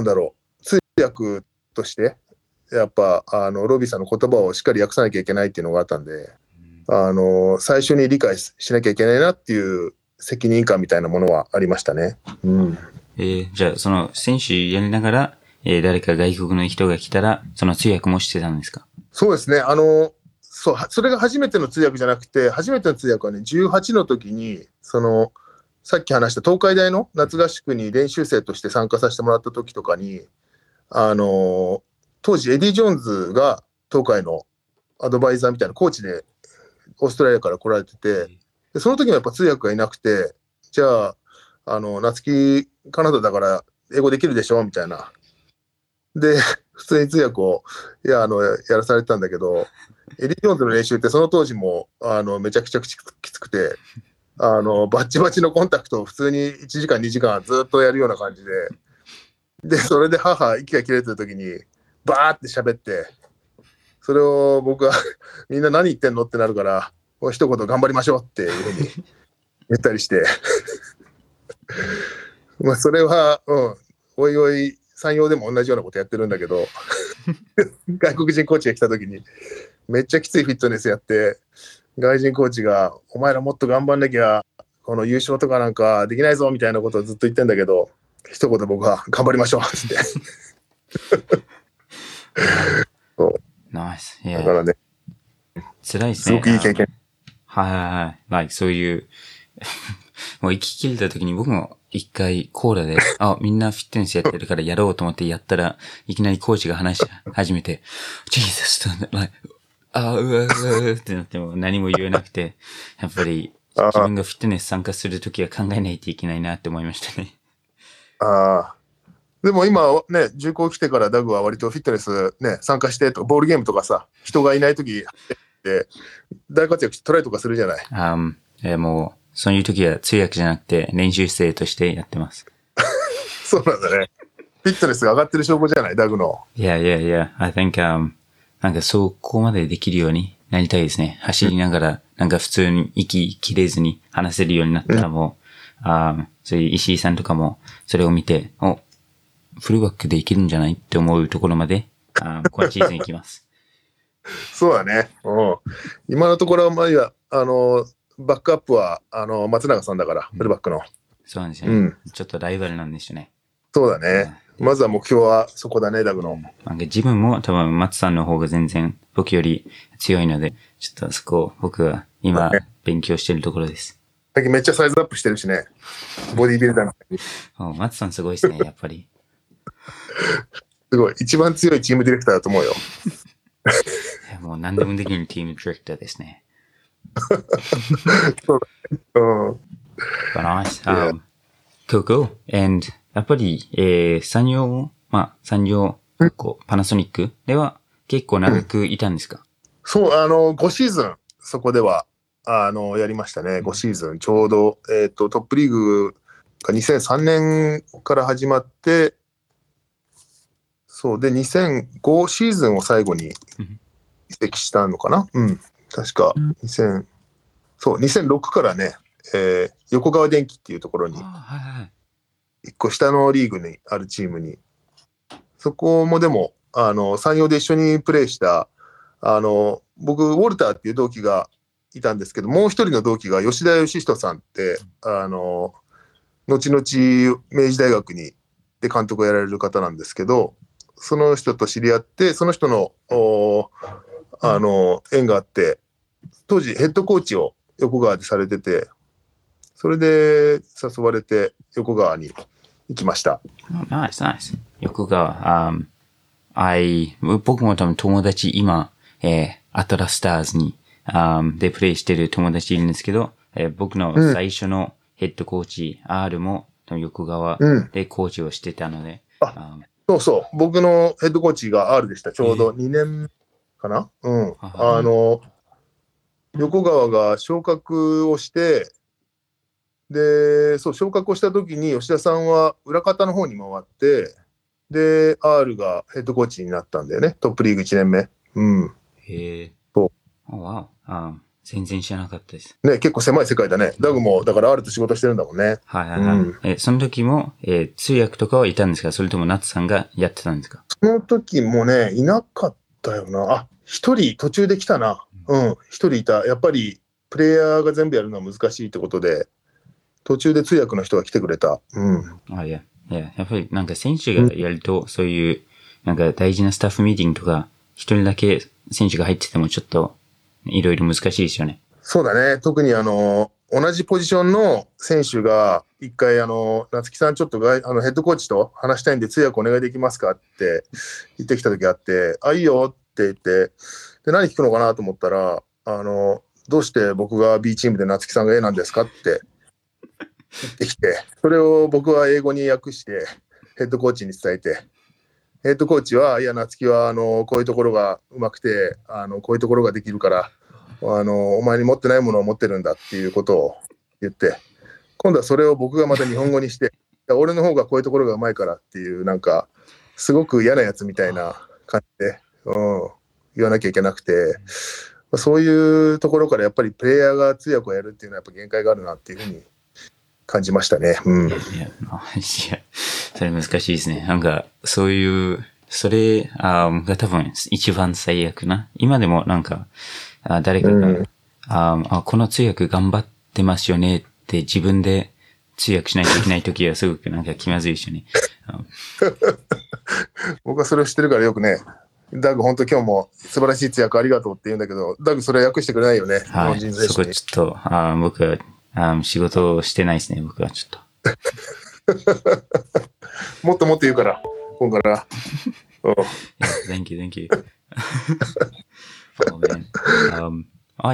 んだろう、通訳としてやっぱロビーさんの言葉をしっかり訳さなきゃいけないっていうのがあったんで、最初に理解しなきゃいけないなっていう責任感みたいなものはありましたね。うん。じゃあその選手やりながら、誰か外国の人が来たらその通訳もしてたんですか？そうですね。そう、それが初めての通訳じゃなくて、初めての通訳はね18の時にそのさっき話した東海大の夏合宿に練習生として参加させてもらった時とかに、当時エディ・ジョーンズが東海のアドバイザーみたいなコーチでオーストラリアから来られてて、でその時もやっぱ通訳がいなくて、じゃあ夏希カナダだから英語できるでしょみたいな、で普通に通訳をやらされてたんだけど、エディ・ジョーンズの練習ってその当時もめちゃくちゃきつくて、バッチバチのコンタクトを普通に1時間2時間ずっとやるような感じで、でそれで息が切れてる時にバーって喋って、それを僕はみんな何言ってんのってなるから、一言頑張りましょうっていうふうに言ったりしてまあそれは、うん、おいおい山陽でも同じようなことやってるんだけど外国人コーチが来た時にめっちゃきついフィットネスやって、外人コーチがお前らもっと頑張んなきゃこの優勝とかなんかできないぞみたいなことをずっと言ってんだけど、一言僕は頑張りましょうってナイス。だからね、辛いですね。すごくいい経験。はいはいはい。そういうもう息切れた時に僕も一回コーラでみんなフィットネスやってるからやろうと思ってやったらいきなりコーチが話し始めてジーザスとうわってなっても何も言えなくて、やっぱり自分がフィットネス参加するときは考えないといけないなって思いましたね。でも今ね、重工来てからダグは割とフィットネスね、参加してとボールゲームとかさ、人がいないときで大活躍してトライとかするじゃない。もうそういうときは通訳じゃなくて練習生としてやってます。そうなんだね。フィットネスが上がってる証拠じゃないダグの。Yeah. I thinkなんかそこまでできるようになりたいですね。走りながら、なんか普通に息切れずに話せるようになったらもう、そういう石井さんとかもそれを見て、フルバックでいけるんじゃないって思うところまで、今シーズン行きます。そうだね。今のところは、バックアップは、松永さんだから、フルバックの。そうなんですよね。ちょっとライバルなんですよね。そうだね。まずは目標はそこだね、ダグの。なんか自分も多分松さんの方が全然僕より強いので、ちょっとそこを僕は今勉強してるところです。最近めっちゃサイズアップしてるしね、ボディビルダーの。松さんすごいですね、やっぱり。すごい、一番強いチームディレクターだと思うよ。もう何でもできるチームディレクターですね。そうだね。Nice. Cool. Andやっぱり、産業も、産業、パナソニックでは結構長くいたんですか？そう、5シーズン、そこでは、やりましたね。5シーズン、ちょうど、トップリーグが2003年から始まって、そう、で、2005シーズンを最後に移籍したのかな？確か、2006からね、横川電機っていうところに。一個下のリーグにあるチームに、そこもでも山陽で一緒にプレーした僕ウォルターっていう同期がいたんですけど、もう一人の同期が吉田義人さんって後々明治大学で監督をやられる方なんですけど、その人と知り合って、その人の、縁があって、当時ヘッドコーチを横川でされてて、それで誘われて横川に行きました。Nice, nice. 横川、僕も多分友達、今、アトラスターズに、でプレイしてる友達いるんですけど、僕の最初のヘッドコーチ、うん、R も多分横川でコーチをしてたので、そうそう、僕のヘッドコーチが R でした。ちょうど2年かな、うん。横川が昇格をして、で、そう、昇格をした時に吉田さんは裏方の方に回って、で、R がヘッドコーチになったんだよね。トップリーグ1年目。うん。へえ。そう。わお。全然知らなかったです。ね、結構狭い世界だね。ダグも、だから R と仕事してるんだもんね。はいはいはい。うん、その時も、通訳とかはいたんですか？それともナツさんがやってたんですか？その時もね、いなかったよな。あ、一人途中で来たな。うん、一人いた。やっぱり、プレイヤーが全部やるのは難しいってことで、途中で通訳の人が来てくれた。うん。あ、いや、いや、やっぱりなんか選手がやると、そういう、なんか大事なスタッフミーティングとか、一人だけ選手が入っててもちょっと、いろいろ難しいですよね。そうだね。特に同じポジションの選手が一回夏木さんちょっとヘッドコーチと話したいんで通訳お願いできますかって言ってきた時あって、あ、いいよって言って、で、何聞くのかなと思ったら、どうして僕が B チームで夏木さんが A なんですかって言ってきて、それを僕は英語に訳してヘッドコーチに伝えて、ヘッドコーチは、いや、夏希は、こういうところがうまくて、こういうところができるから、お前に持ってないものを持ってるんだっていうことを言って、今度はそれを僕がまた日本語にして、俺の方がこういうところがうまいからっていう、なんか、すごく嫌なやつみたいな感じで、言わなきゃいけなくて、そういうところからやっぱりプレイヤーが通訳をやるっていうのはやっぱ限界があるなっていうふうに感じましたね。うん。いや、それ難しいですね。なんか、そういう、それが多分一番最悪な。今でもなんか、誰かが、この通訳頑張ってますよねって自分で通訳しないといけないときはすごくなんか気まずいしね。僕はそれを知ってるからよくね、ダグ本当今日も素晴らしい通訳ありがとうって言うんだけど、ダグそれ訳してくれないよね。はい、日本人選手に。そこちょっと、僕は、仕事をしてないですね、僕はちょっと。もっともっと言うから、今から。Thank you, thank you. Oh, man.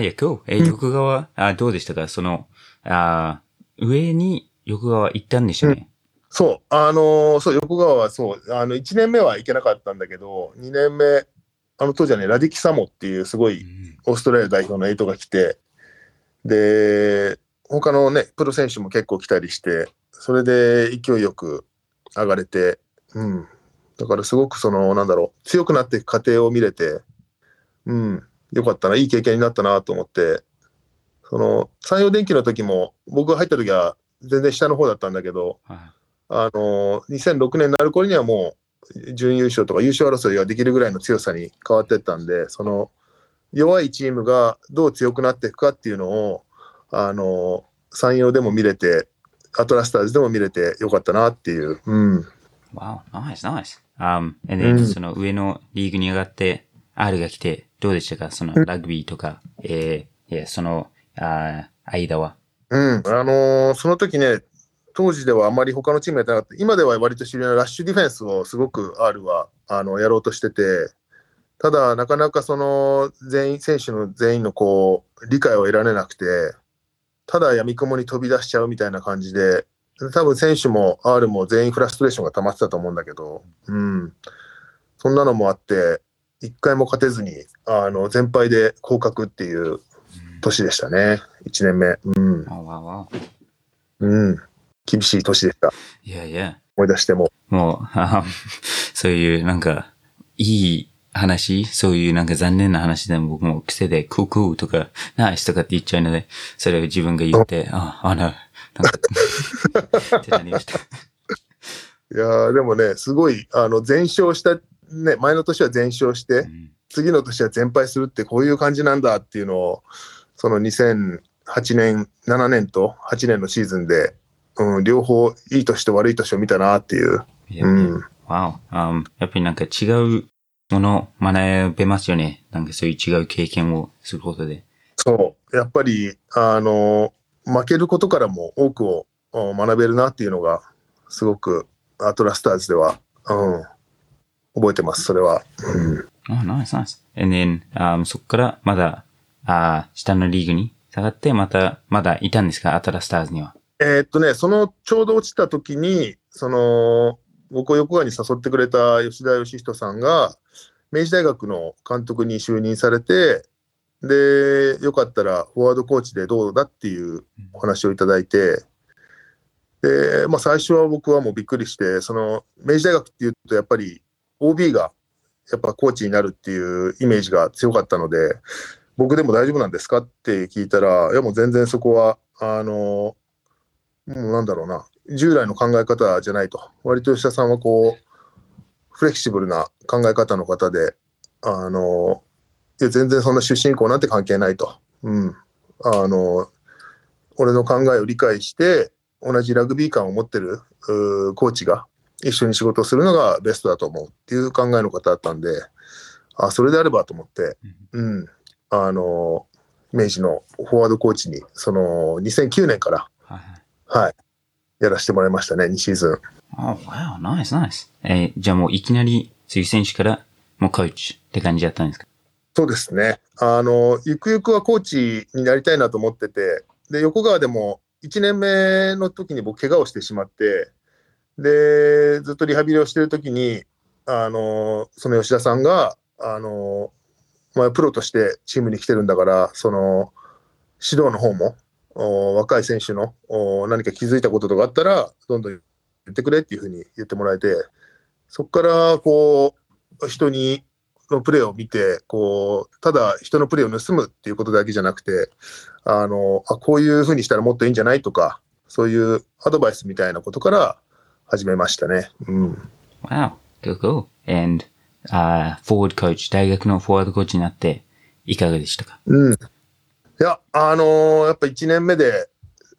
Yeah, cool. 横川、どうでしたか？その、上に横川行ったんでしたね。うん、そう、そう、横川はそう、1年目は行けなかったんだけど、2年目、当時はね、ラディキサモっていうすごい、オーストラリア代表のエイトが来て、で、他のね、プロ選手も結構来たりして、それで勢いよく上がれて、うん。だからすごく強くなっていく過程を見れて、うん、よかったな、いい経験になったなと思って、三洋電機の時も、僕が入った時は全然下の方だったんだけど、はい、2006年になる頃にはもう、準優勝とか優勝争いができるぐらいの強さに変わってったんで、弱いチームがどう強くなっていくかっていうのを、山陽でも見れて、アトラスターズでも見れてよかったなっていう。うん。Wow, nice, nice. And then、その上のリーグに上がって、R が来て、どうでしたか？そのラグビーとか、その、間は。うん、その時ね、当時ではあまり他のチームやってなかった。今では割と主流なラッシュディフェンスをすごく R は、やろうとしてて、ただ、なかなか選手の全員の理解を得られなくて、ただ闇雲に飛び出しちゃうみたいな感じで、多分選手も R も全員フラストレーションが溜まってたと思うんだけど、うん。そんなのもあって、一回も勝てずに、全敗で降格っていう年でしたね。1年目。うん。わわわ。うん。厳しい年でした。いやいや。思い出しても。もう、そういう、なんか、いい、話、そういうなんか残念な話でも僕も癖でクークーとかナイスとかって言っちゃうので、それを自分が言って、ってなりました。いやでもね、すごい、全勝した、ね、前の年は全勝して、次の年は全敗するってこういう感じなんだっていうのを、2008年、7年と8年のシーズンで、両方いい年と悪い年を見たなっていう。いや、うん。わお。やっぱりなんか違うものを学べますよね。なんかそういう違う経験をすることで。そう。やっぱり、負けることからも多くを学べるなっていうのが、すごくアトラスターズでは、覚えてます、それは。ナイスナイス。And then、そこからまだ、下のリーグに下がって、まだいたんですか、アトラスターズには。そのちょうど落ちた時に、僕を横川に誘ってくれた吉田義人さんが、明治大学の監督に就任されて、で、よかったらフォワードコーチでどうだっていうお話をいただいて、で、まあ最初は僕はもうびっくりして、明治大学っていうとやっぱり OB がやっぱコーチになるっていうイメージが強かったので、僕でも大丈夫なんですかって聞いたら、いやもう全然そこは、もうなんだろうな、従来の考え方じゃないと。割と吉田さんはこう、フレキシブルな考え方の方で、全然そんな出身校なんて関係ないと、俺の考えを理解して同じラグビー感を持ってるコーチが一緒に仕事をするのがベストだと思うっていう考えの方だったんで、それであればと思って、明治のフォワードコーチに2009年から、はい、やらせてもらいましたね、2シーズン。わお、ナイスナイス。じゃあもういきなり鈴木選手からもうコーチって感じだったんですか？そうですね。ゆくゆくはコーチになりたいなと思ってて、で、横川でも1年目の時に僕怪我をしてしまって、で、ずっとリハビリをしてる時に、その吉田さんが、プロとしてチームに来てるんだから、指導の方も、若い選手の何か気づいたこととかあったら、どんどん言ってくれっていうふうに言ってもらえて、そこからこう、人のプレーを見て、ただ人のプレーを盗むっていうことだけじゃなくて、こういうふうにしたらもっといいんじゃないとか、そういうアドバイスみたいなことから始めましたね。Wow, go go. And、forward coach、大学のフォワードコーチになっていかがでしたか？いや、やっぱ1年目で、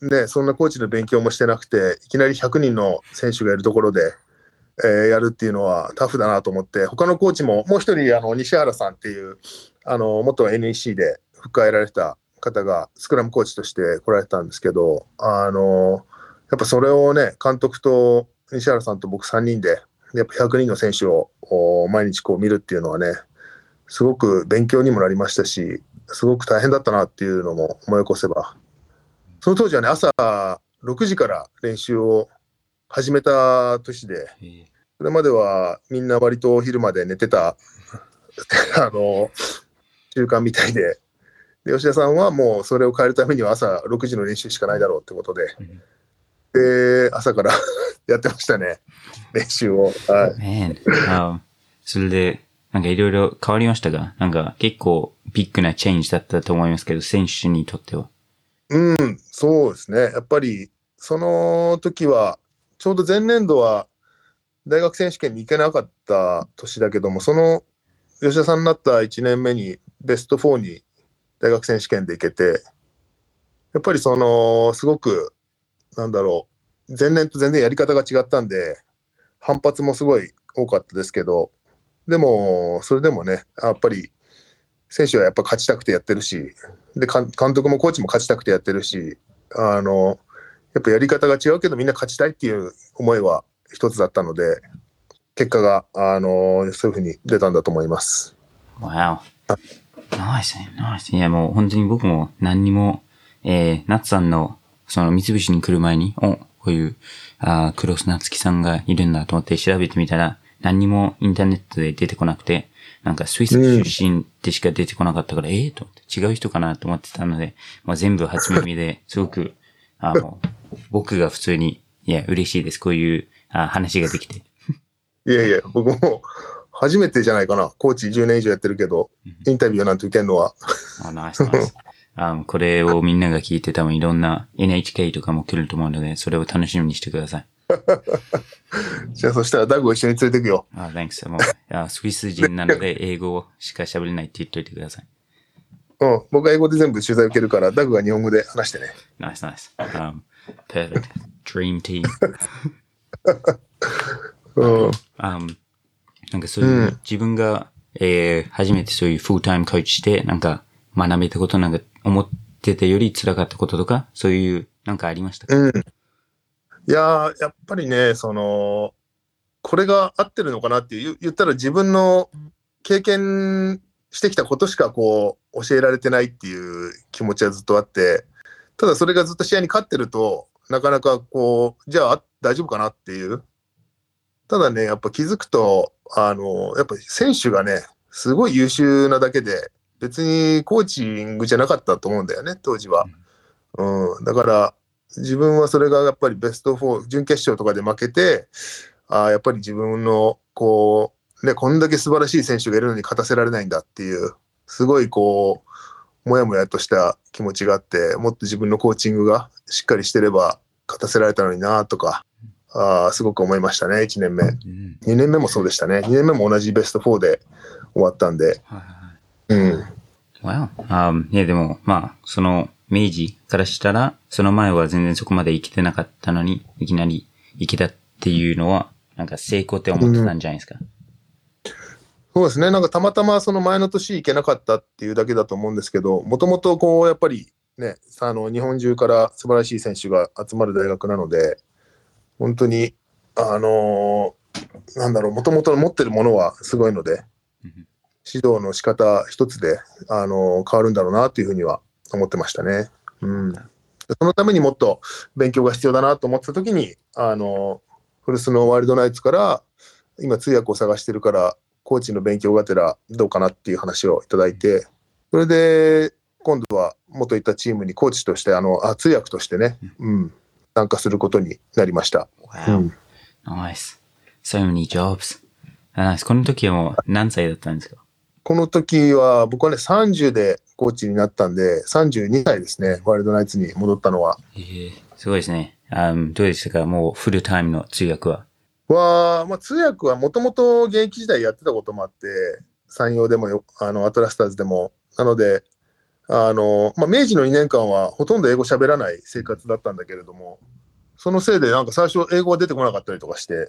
ね、そんなコーチの勉強もしてなくて、いきなり100人の選手がいるところで、やるっていうのはタフだなと思って、他のコーチももう一人西原さんっていう元 NEC で復帰られた方がスクラムコーチとして来られたんですけど、やっぱそれをね、監督と西原さんと僕3人でやっぱ100人の選手を毎日見るっていうのはね、すごく勉強にもなりましたし、すごく大変だったなっていうのも思い起こせば、その当時はね、朝6時から練習を始めた年で、それまではみんな割と昼まで寝てた習慣みたいで、吉田さんはもうそれを変えるためには朝6時の練習しかないだろうってことで、朝からやってましたね、練習を。それでなんかいろいろ変わりましたが、なんか結構ビッグなチェンジだったと思いますけど、選手にとっては。そうですね。やっぱりその時はちょうど前年度は大学選手権に行けなかった年だけども、その吉田さんになった1年目にベスト4に大学選手権で行けて、やっぱりすごく、なんだろう、前年と全然やり方が違ったんで、反発もすごい多かったですけど、でも、それでもね、やっぱり選手はやっぱ勝ちたくてやってるし、で、監督もコーチも勝ちたくてやってるし、やっぱやり方が違うけどみんな勝ちたいっていう思いは一つだったので、結果がそういう風に出たんだと思います。わお、ナイスナイス。いやもう本当に僕も何にも、ナツさんの三菱に来る前にこういう黒須夏樹さんがいるんだと思って調べてみたら、何にもインターネットで出てこなくて、なんかスイス出身でしか出てこなかったから、と思って違う人かなと思ってたので、全部初耳ですごく僕が普通に、いや、嬉しいです。こういう話ができて。いやいや、僕も初めてじゃないかな。コーチ10年以上やってるけど、インタビューなんて受けんのは。ナイスナイス。これをみんなが聞いて、多分いろんな NHK とかも来ると思うので、それを楽しみにしてください。じゃあ、そしたらダグを一緒に連れてくよ。thanks。もう、スイス人なので英語しか喋れないって言っといてください。僕は英語で全部取材受けるから、ダグは日本語で話してね。ナイスナイス。Perfect. Dream team. なんかそういう、自分が、初めてそういうフルタイムコーチして、なんか学べたことなんか思ってたより辛かったこととか、そういうなんかありましたか？いやー、やっぱりね、その、これが合ってるのかなっていう、言ったら自分の経験してきたことしかこう教えられてないっていう気持ちはずっとあって、ただそれがずっと試合に勝ってると、なかなかこう、じゃあ大丈夫かなっていう。ただね、やっぱ気づくと、やっぱ選手がね、すごい優秀なだけで、別にコーチングじゃなかったと思うんだよね、当時は。だから、自分はそれがやっぱりベスト4、準決勝とかで負けて、やっぱり自分の、こう、ね、こんだけ素晴らしい選手がいるのに勝たせられないんだっていう、すごいこう、もやもやとした気持ちがあって、もっと自分のコーチングがしっかりしてれば、勝たせられたのになとか、すごく思いましたね、1年目。2年目もそうでしたね。2年目も同じベスト4で終わったんで。ね、でも、まあ、その、明治からしたら、その前は全然そこまで行けてなかったのに、いきなり行けたっていうのは、なんか成功って思ってたんじゃないですか。そうですね、なんかたまたまその前の年行けなかったっていうだけだと思うんですけど、もともとこう、やっぱりね、日本中から素晴らしい選手が集まる大学なので、本当に、なんだろう、もともと持ってるものはすごいので、指導の仕方一つで、変わるんだろうなというふうには思ってましたね。そのためにもっと勉強が必要だなと思ってたときに、古巣のワイルドナイツから、今通訳を探してるから、コーチの勉強がてらどうかなっていう話をいただいて、それで、今度は元いたチームにコーチとして、通訳としてね、参加することになりました。Nice. So many jobs. Nice. この時はもう何歳だったんですか？この時は僕はね30でコーチになったんで32歳ですね。ワイルドナイツに戻ったのは。すごいですね。どうでしたか？もうフルタイムの通訳は。通訳はもともと現役時代やってたこともあって、山陽でもアトラスターズでもなので。明治の2年間はほとんど英語喋らない生活だったんだけれども、そのせいでなんか最初英語が出てこなかったりとかして、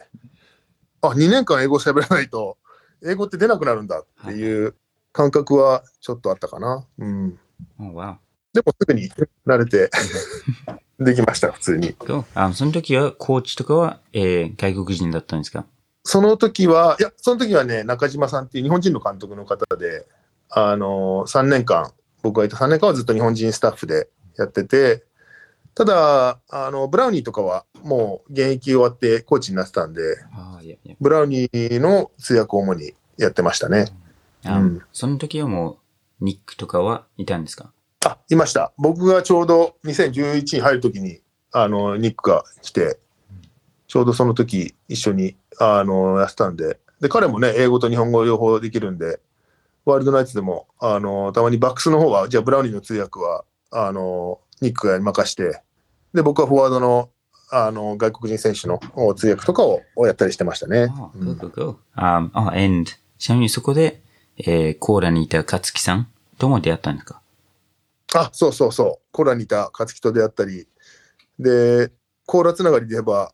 2年間英語喋らないと英語って出なくなるんだっていう感覚はちょっとあったかな。でもすぐに慣れてできました、普通に。その時はコーチとかは、外国人だったんですか？その時はね、中島さんっていう日本人の監督の方で、僕がいた3年間はずっと日本人スタッフでやってて、ただブラウニーとかはもう現役終わってコーチになってたんで、ブラウニーの通訳を主にやってましたね。その時はもうニックとかはいたんですか？いました。僕がちょうど2011に入る時にニックが来て、ちょうどその時一緒にやってたんで、で彼もね英語と日本語両方できるんで。ワールドナイツでも、たまにバックスの方は、じゃあブラウニーの通訳は、ニックが任して、で、僕はフォワードの、外国人選手の通訳とかをやったりしてましたね。ちなみにそこで、コーラにいた勝木さんとも出会ったんですか？コーラにいた勝木と出会ったり、で、コーラつながりで言えば、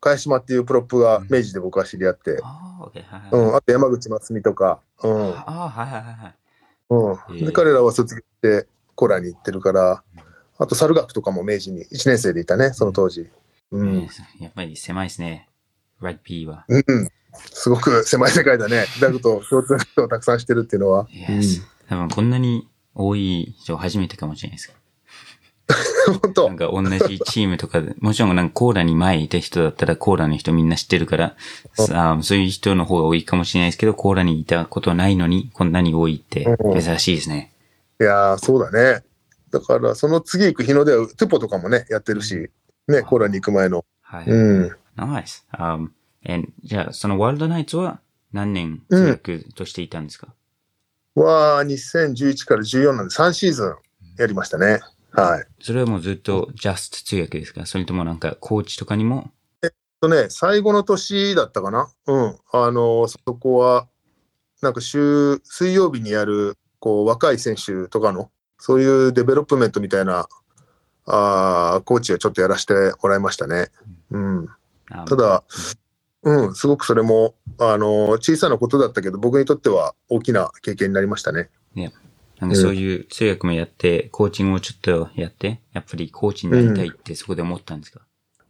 萱島っていうプロップが明治で僕は知り合って、あと山口真澄とか、で彼らは卒業してコラに行ってるから、あと猿学とかも明治に1年生でいたね、その当時。やっぱり狭いですね、ラグビーは。すごく狭い世界だね。ラグと共通の人をたくさんしてるっていうのは。多分こんなに多い人初めてかもしれないです。なんか同じチームとかで、もちろんなんかコーラに前いた人だったらコーラの人みんな知ってるから、そういう人の方が多いかもしれないですけど、コーラにいたことないのにこんなに多いって珍しいですね。いやー、そうだね。だからその次行く日の出はトゥポとかもね、やってるし、ね、コーラに行く前の。ナイス。じゃあそのワールドナイツは何年通訳としていたんですか？2011から14なんで3シーズンやりましたね。それはもうずっとジャスト通訳ですか？それともなんかコーチとかにも？最後の年だったかな。そこは、なんか水曜日にやる、若い選手とかの、そういうデベロップメントみたいな、コーチをちょっとやらせてもらいましたね。ただ、うん、すごくそれも小さなことだったけど僕にとっては大きな経験になりましたね。ね、なんかそういう通訳もやって、コーチングをちょっとやって、やっぱりコーチになりたいってそこで思ったんですか？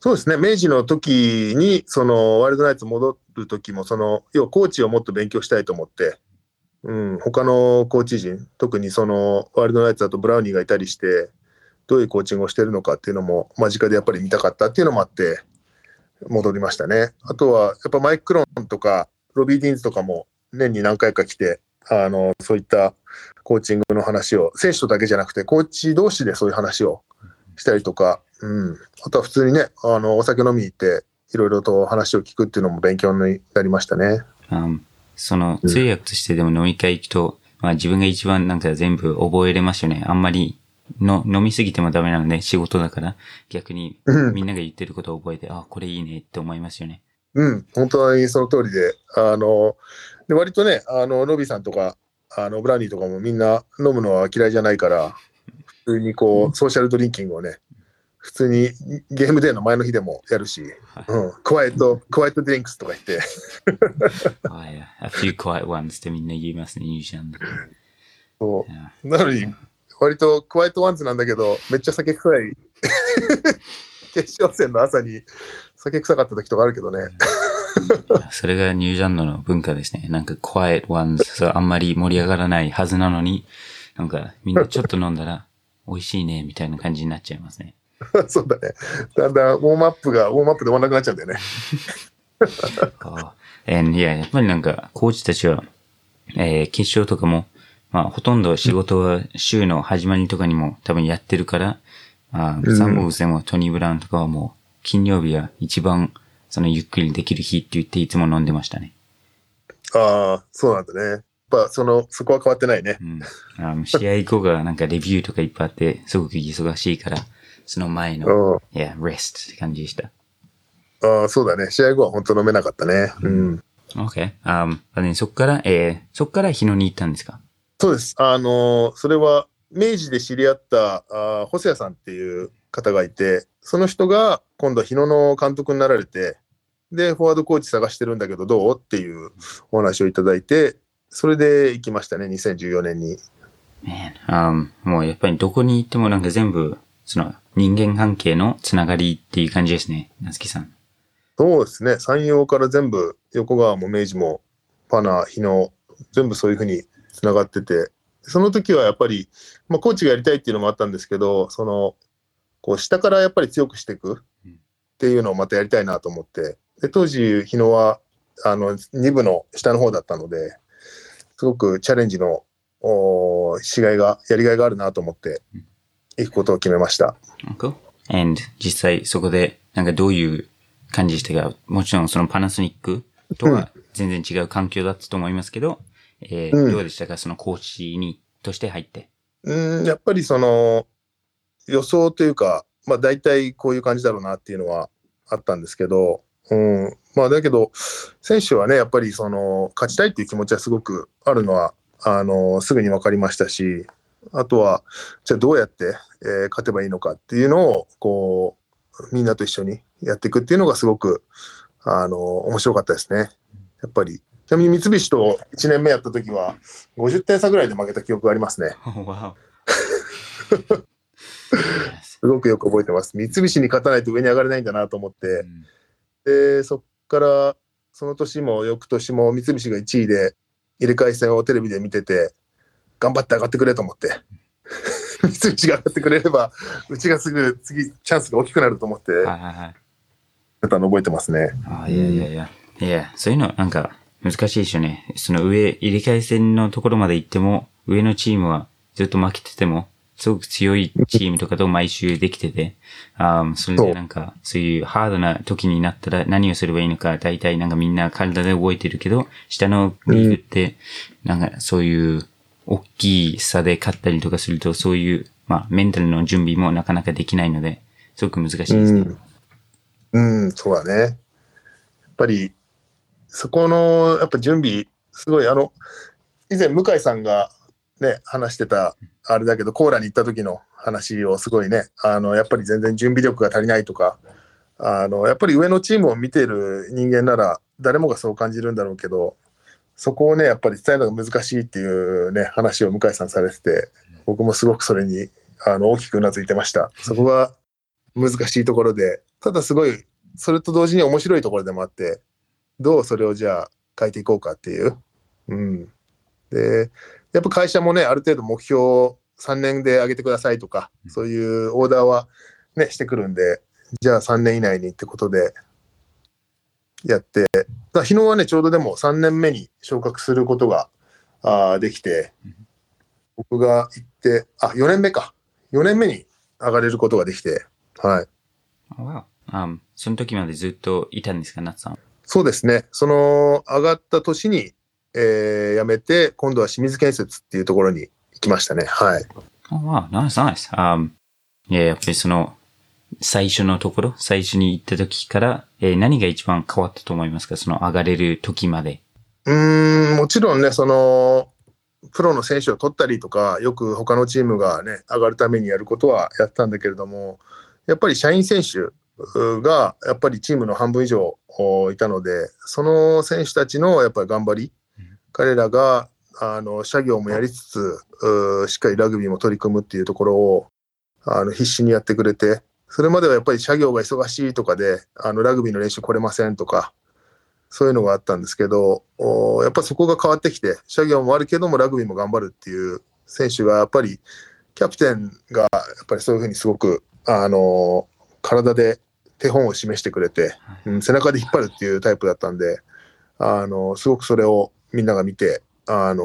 そうですね。明治の時にそのワイルドナイツ戻る時もその要はコーチをもっと勉強したいと思って、うん、他のコーチ陣、特にそのワイルドナイツだとブラウニーがいたりしてどういうコーチングをしてるのかっていうのも間近でやっぱり見たかったっていうのもあって戻りましたね。あとはやっぱマイク・クロンとかロビー・ディーンズとかも年に何回か来てそういったコーチングの話を選手とだけじゃなくてコーチ同士でそういう話をしたりとか、うん、あとは普通にねお酒飲みに行っていろいろと話を聞くっていうのも勉強になりましたね。その通訳としてでも飲み会行くと、まあ、自分が一番なんか全部覚えれますよね。あんまりの飲みすぎてもダメなので仕事だから逆にみんなが言ってることを覚えて、うん、あこれいいねって思いますよね。うん、本当にその通りで、で割とねロビーさんとかブラウニーとかもみんな飲むのは嫌いじゃないから普通にこうソーシャルドリンキングをね普通にゲームデーの前の日でもやるし、はいうん、クワイエットドリンクスとか言ってA few quiet ones ってみんな言いますねニュージーランドで。そうなのに割とクワイエットワンズなんだけどめっちゃ酒臭い決勝戦の朝に酒臭かった時とかあるけどねそれがニュージーランドの文化ですね。なんか Quiet Ones あんまり盛り上がらないはずなのになんかみんなちょっと飲んだら美味しいねみたいな感じになっちゃいますねそうだね。だんだんウォームアップで終わらなくなっちゃうんだよねいや、やっぱりなんかコーチたちは、決勝とかも、まあ、ほとんど仕事は週の始まりとかにも多分やってるから、サンボーズでもトニー・ブラウンとかはもう金曜日は一番そのゆっくりできる日って言っていつも飲んでましたね。ああ、そうなんだね。やっぱそこは変わってないね。うん、試合後がなんかレビューとかいっぱいあってすごく忙しいからその前のいやレストって感じでした。ああ、そうだね。試合後は本当飲めなかったね。うん。OK。そこから日野に行ったんですか？そうです。それは明治で知り合った細谷さんっていう方がいて、その人が今度は日野の監督になられて。でフォワードコーチ探してるんだけどどうっていうお話をいただいてそれで行きましたね2014年に。もうやっぱりどこに行ってもなんか全部その人間関係のつながりっていう感じですね。夏木さん。そうですね。山陽から全部横川も明治もパナ日野全部そういうふうにつながっててその時はやっぱり、まあ、コーチがやりたいっていうのもあったんですけどこう下からやっぱり強くしていくっていうのをまたやりたいなと思って。で当時日野は2部の下の方だったのですごくチャレンジのやりがいがあるなと思って行くことを決めました。Cool. And 実際そこでなんかどういう感じでしたか？もちろんそのパナソニックとは全然違う環境だったと思いますけど、どうでしたかそのコーチとして入って。やっぱりその予想というか、まあ、大体こういう感じだろうなっていうのはあったんですけどうんまあ、だけど選手はねやっぱり勝ちたいっていう気持ちはすごくあるのはすぐに分かりましたしあとはじゃあどうやって、勝てばいいのかっていうのをこうみんなと一緒にやっていくっていうのがすごく面白かったですね。やっぱりちなみに三菱と1年目やった時は50点差ぐらいで負けた記憶がありますね。すごくよく覚えてます。三菱に勝たないと上に上がれないんだなと思って、うんでそこからその年も翌年も三菱が1位で入れ替え戦をテレビで見てて頑張って上がってくれと思って三菱が上がってくれればうちがすぐ次チャンスが大きくなると思ってやったの覚えてますね。いやそういうのなんか難しいですよね。その上入れ替え戦のところまで行っても上のチームはずっと負けててもすごく強いチームとかと毎週できてて、それでなんかそういうハードな時になったら何をすればいいのか大体なんかみんな体で覚えてるけど、下のリーグってなんかそういう大きい差で勝ったりとかするとそういうまあメンタルの準備もなかなかできないのですごく難しいですね。うん、そうだね。やっぱりそこのやっぱ準備すごい以前向井さんがね、話してたあれだけどコーラに行った時の話をすごいねやっぱり全然準備力が足りないとかやっぱり上のチームを見てる人間なら誰もがそう感じるんだろうけど、そこをねやっぱり伝えるのが難しいっていうね話を向井さんされてて、僕もすごくそれに大きくうなずいてました。そこが難しいところで、ただすごいそれと同時に面白いところでもあって、どうそれをじゃあ変えていこうかっていう、うん、でやっぱ会社もねある程度目標を3年で上げてくださいとか、そういうオーダーはねしてくるんで、じゃあ3年以内にってことでやって、日野はねちょうどでも3年目に昇格することができて、僕が行って4年目か、4年目に上がれることができて、はい。Wow. その時までずっといたんですか、ナツさん。そうですね、その上がった年に、辞めて、今度は清水建設っていうところに行きましたね。はい。Wow, nice, nice. やっぱりその最初のところ、最初に行った時から、何が一番変わったと思いますか、その上がれる時まで。もちろんね、そのプロの選手を取ったりとか、よく他のチームがね上がるためにやることはやったんだけれども、やっぱり社員選手がやっぱりチームの半分以上いたので、その選手たちのやっぱり頑張り、彼らが社業もやりつつしっかりラグビーも取り組むっていうところを必死にやってくれて、それまではやっぱり社業が忙しいとかでラグビーの練習来れませんとか、そういうのがあったんですけど、やっぱそこが変わってきて、社業もあるけどもラグビーも頑張るっていう選手がやっぱりキャプテンがやっぱりそういうふうにすごく体で手本を示してくれて、うん、背中で引っ張るっていうタイプだったんで、すごくそれをみんなが見て、どん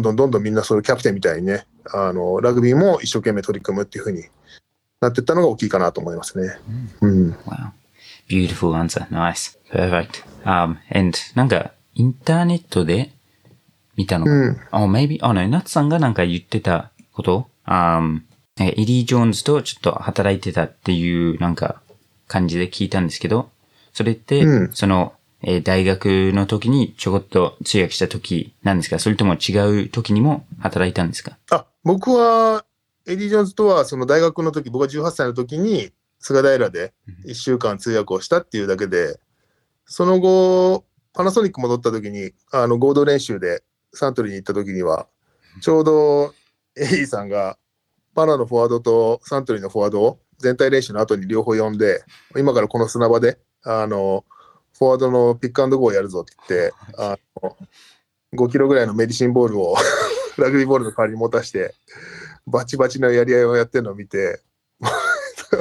どんみんなそれキャプテンみたいにね、ラグビーも一生懸命取り組むっていうふうになっていったのが大きいかなと思いますね。うん。うん。Wow. Beautiful answer. Nice. Perfect. And なんかインターネットで見たのか。うん。maybe, Natsさんがなんか言ってたこと。エリー・ジョーンズとちょっと働いてたっていうなんか感じで聞いたんですけど、それって、その、大学の時にちょこっと通訳した時なんですか、それとも違う時にも働いたんですか。僕は、エリー・ジョーンズとはその大学の時、僕が18歳の時に菅平で1週間通訳をしたっていうだけで、その後、パナソニック戻った時に、合同練習でサントリーに行った時には、ちょうどエリーさんが、パナのフォワードとサントリーのフォワードを全体練習の後に両方呼んで、今からこの砂場でフォワードのピックアンドゴーをやるぞって言って、5キロぐらいのメディシンボールをラグビーボールの代わりに持たしてバチバチのやり合いをやってるのを見て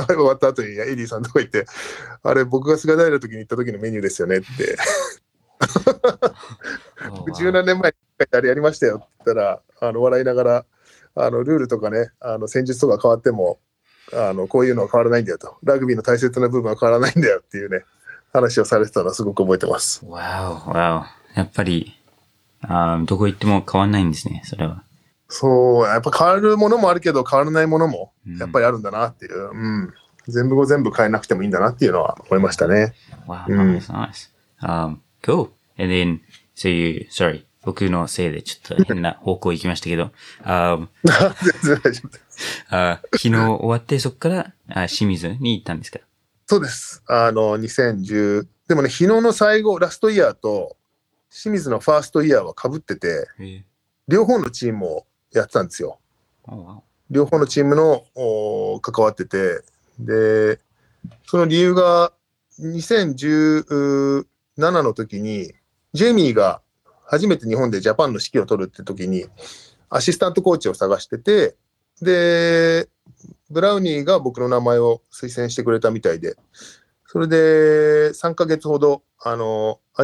終わった後にエディさんとこ行って、あれ僕が菅平の時に行った時のメニューですよねって十何年前にあれやりましたよって言ったら、笑いながら、ルールとかね、戦術とか変わっても、こういうのは変わらないんだよと。ラグビーの大切な部分は変わらないんだよっていうね、話をされてたのはすごく覚えてます。わお、わお。やっぱり、どこ行っても変わらないんですね、それは。そう、やっぱ変わるものもあるけど、変わらないものも、やっぱりあるんだなっていう、うん。全部変えなくてもいいんだなっていうのは思いましたね。わお、nice, nice. Cool. And then, so you, sorry.僕のせいでちょっと変な方向行きましたけど、昨日終わってそこから清水に行ったんですか。そうです。2010でもね、昨日の最後ラストイヤーと清水のファーストイヤーは被ってて、両方のチームをやってたんですよ。両方のチームの関わってて、でその理由が2017の時にジェミーが初めて日本でジャパンの指揮を取るって時にアシスタントコーチを探してて、でブラウニーが僕の名前を推薦してくれたみたいで、それで3ヶ月ほどア